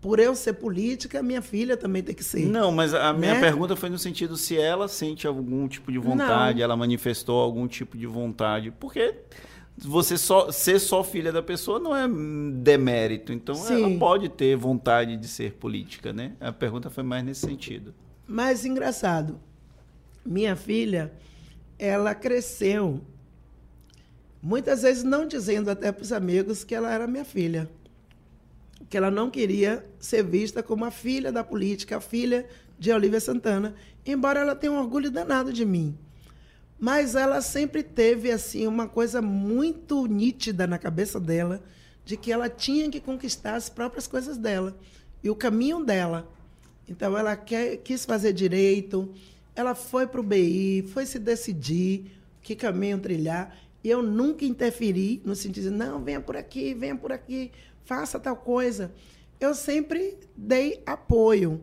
por eu ser política, minha filha também tem que ser. Não, mas a minha pergunta foi no sentido se ela sente algum tipo de vontade, ela manifestou algum tipo de vontade. Porque você ser só filha da pessoa não é demérito. Então, sim, ela pode ter vontade de ser política, né? A pergunta foi mais nesse sentido. Mas, engraçado, minha filha, ela cresceu, muitas vezes não dizendo até para os amigos que ela era minha filha, que ela não queria ser vista como a filha da política, a filha de Olívia Santana, embora ela tenha um orgulho danado de mim. Mas ela sempre teve assim, uma coisa muito nítida na cabeça dela, de que ela tinha que conquistar as próprias coisas dela e o caminho dela. Então, ela quis fazer direito, ela foi para o BI, foi se decidir que caminho trilhar. E eu nunca interferi no sentido de, não, venha por aqui, faça tal coisa. Eu sempre dei apoio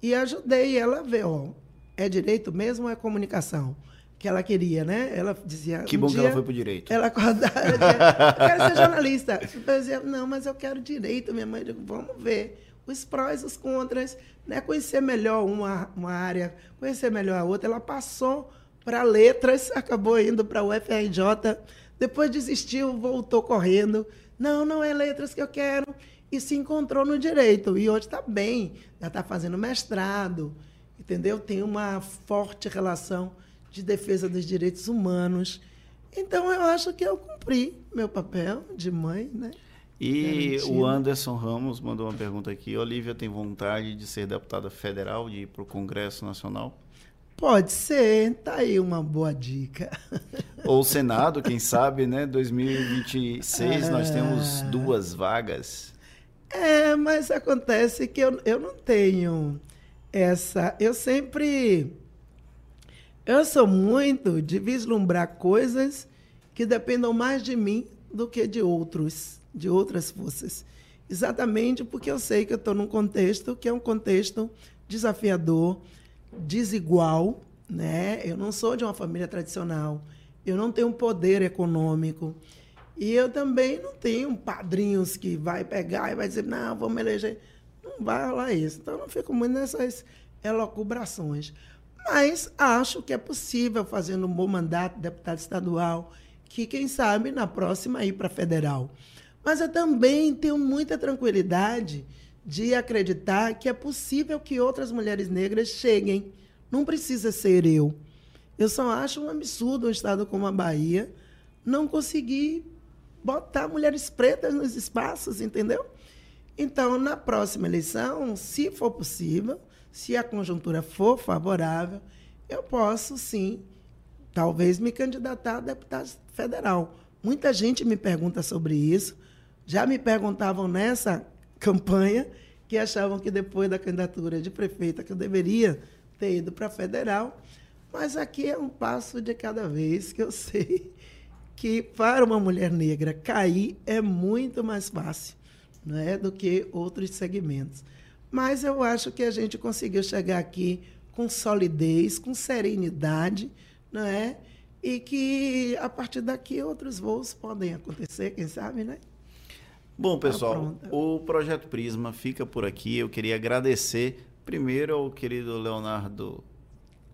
e ajudei ela a ver, ó, é direito mesmo ou é comunicação? Que ela queria, né? Ela dizia, que bom que ela foi pro direito. Ela acordava, ela dizia, eu quero ser jornalista. Eu dizia, não, mas eu quero direito. Minha mãe, eu digo, vamos ver os prós, os contras, né? Conhecer melhor uma área, conhecer melhor a outra. Ela passou para letras, acabou indo para o UFRJ, depois desistiu, voltou correndo. Não, não é letras que eu quero. E se encontrou no direito. E hoje está bem, já está fazendo mestrado, entendeu? Tem uma forte relação de defesa dos direitos humanos. Então, eu acho que eu cumpri meu papel de mãe, né? E garantido. O Anderson Ramos mandou uma pergunta aqui. Olívia tem vontade de ser deputada federal, de ir para o Congresso Nacional? Pode ser. Está aí uma boa dica. Ou o Senado, quem sabe, né? 2026, nós temos 2 vagas. É, mas acontece que eu não tenho essa... Eu sou muito de vislumbrar coisas que dependam mais de mim do que de outras forças. Exatamente porque eu sei que eu estou num contexto que é um contexto desafiador, desigual, né? Eu não sou de uma família tradicional, eu não tenho poder econômico, E eu também não tenho padrinhos que vai pegar e vai dizer, não, vamos eleger. Não vai rolar isso. Então, eu não fico muito nessas elucubrações. Mas acho que é possível, fazendo um bom mandato de deputado estadual, que, quem sabe, na próxima ir para federal. Mas eu também tenho muita tranquilidade de acreditar que é possível que outras mulheres negras cheguem. Não precisa ser eu. Eu só acho um absurdo um estado como a Bahia não conseguir botar mulheres pretas nos espaços, entendeu? Então, na próxima eleição, se for possível, se a conjuntura for favorável, eu posso, sim, talvez me candidatar a deputado federal. Muita gente me pergunta sobre isso. Já me perguntavam nessa campanha que achavam que depois da candidatura de prefeita que eu deveria ter ido para a federal. Mas aqui é um passo de cada vez, que eu sei que para uma mulher negra cair é muito mais fácil, né, do que outros segmentos. Mas eu acho que a gente conseguiu chegar aqui com solidez, com serenidade, né, e que, a partir daqui, outros voos podem acontecer, quem sabe, né? Bom, pessoal, o Projeto Prisma fica por aqui. Eu queria agradecer primeiro ao querido Leonardo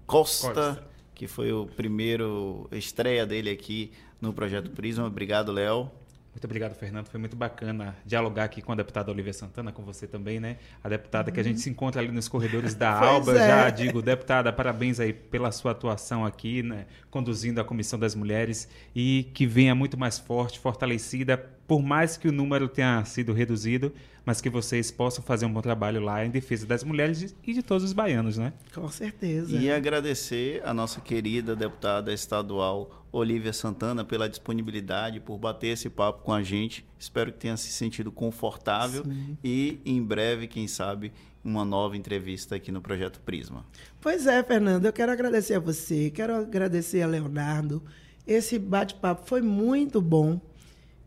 Costa, que foi o primeiro estreia dele aqui no Projeto Prisma. Obrigado, Léo. Muito obrigado, Fernando. Foi muito bacana dialogar aqui com a deputada Olívia Santana, com você também, né? A deputada que a gente se encontra ali nos corredores da Alba. Já digo, deputada, parabéns aí pela sua atuação aqui, né? Conduzindo a Comissão das Mulheres, e que venha muito mais forte, fortalecida, por mais que o número tenha sido reduzido, mas que vocês possam fazer um bom trabalho lá em defesa das mulheres e de todos os baianos, né? Com certeza. E agradecer a nossa querida deputada estadual Olívia Santana pela disponibilidade, por bater esse papo com a gente. Espero que tenha se sentido confortável. Sim. E em breve, quem sabe, uma nova entrevista aqui no Projeto Prisma. Pois é, Fernando, eu quero agradecer a você, quero agradecer a Leonardo. Esse bate-papo foi muito bom.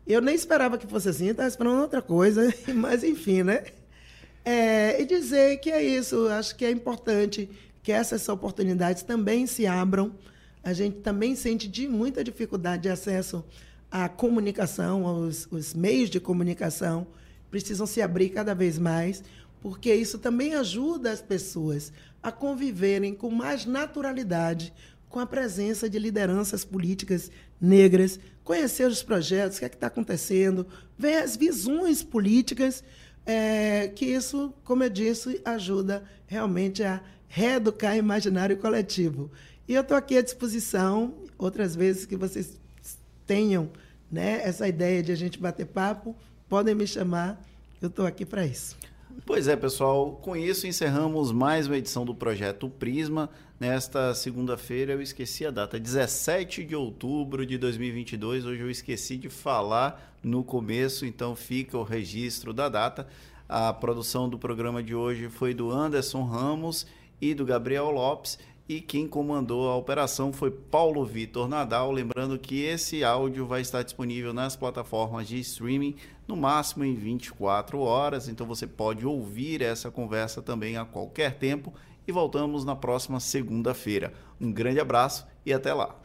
Eu nem esperava que fosse assim, estava esperando outra coisa, mas enfim, né? E dizer que é isso, acho que é importante que essas oportunidades também se abram. A gente também sente de muita dificuldade de acesso à comunicação, aos meios de comunicação precisam se abrir cada vez mais, porque isso também ajuda as pessoas a conviverem com mais naturalidade com a presença de lideranças políticas negras, conhecer os projetos, o que é que está acontecendo, ver as visões políticas, que isso, como eu disse, ajuda realmente a reeducar o imaginário coletivo. E eu estou aqui à disposição, outras vezes que vocês tenham, né, essa ideia de a gente bater papo, podem me chamar, eu estou aqui para isso. Pois é, pessoal, com isso encerramos mais uma edição do Projeto Prisma. Nesta segunda-feira, eu esqueci a data, 17 de outubro de 2022, hoje eu esqueci de falar no começo, então fica o registro da data. A produção do programa de hoje foi do Anderson Ramos e do Gabriel Lopes. E quem comandou a operação foi Paulo Vitor Nadal. Lembrando que esse áudio vai estar disponível nas plataformas de streaming, no máximo em 24 horas. Então você pode ouvir essa conversa também a qualquer tempo. E voltamos na próxima segunda-feira. Um grande abraço e até lá.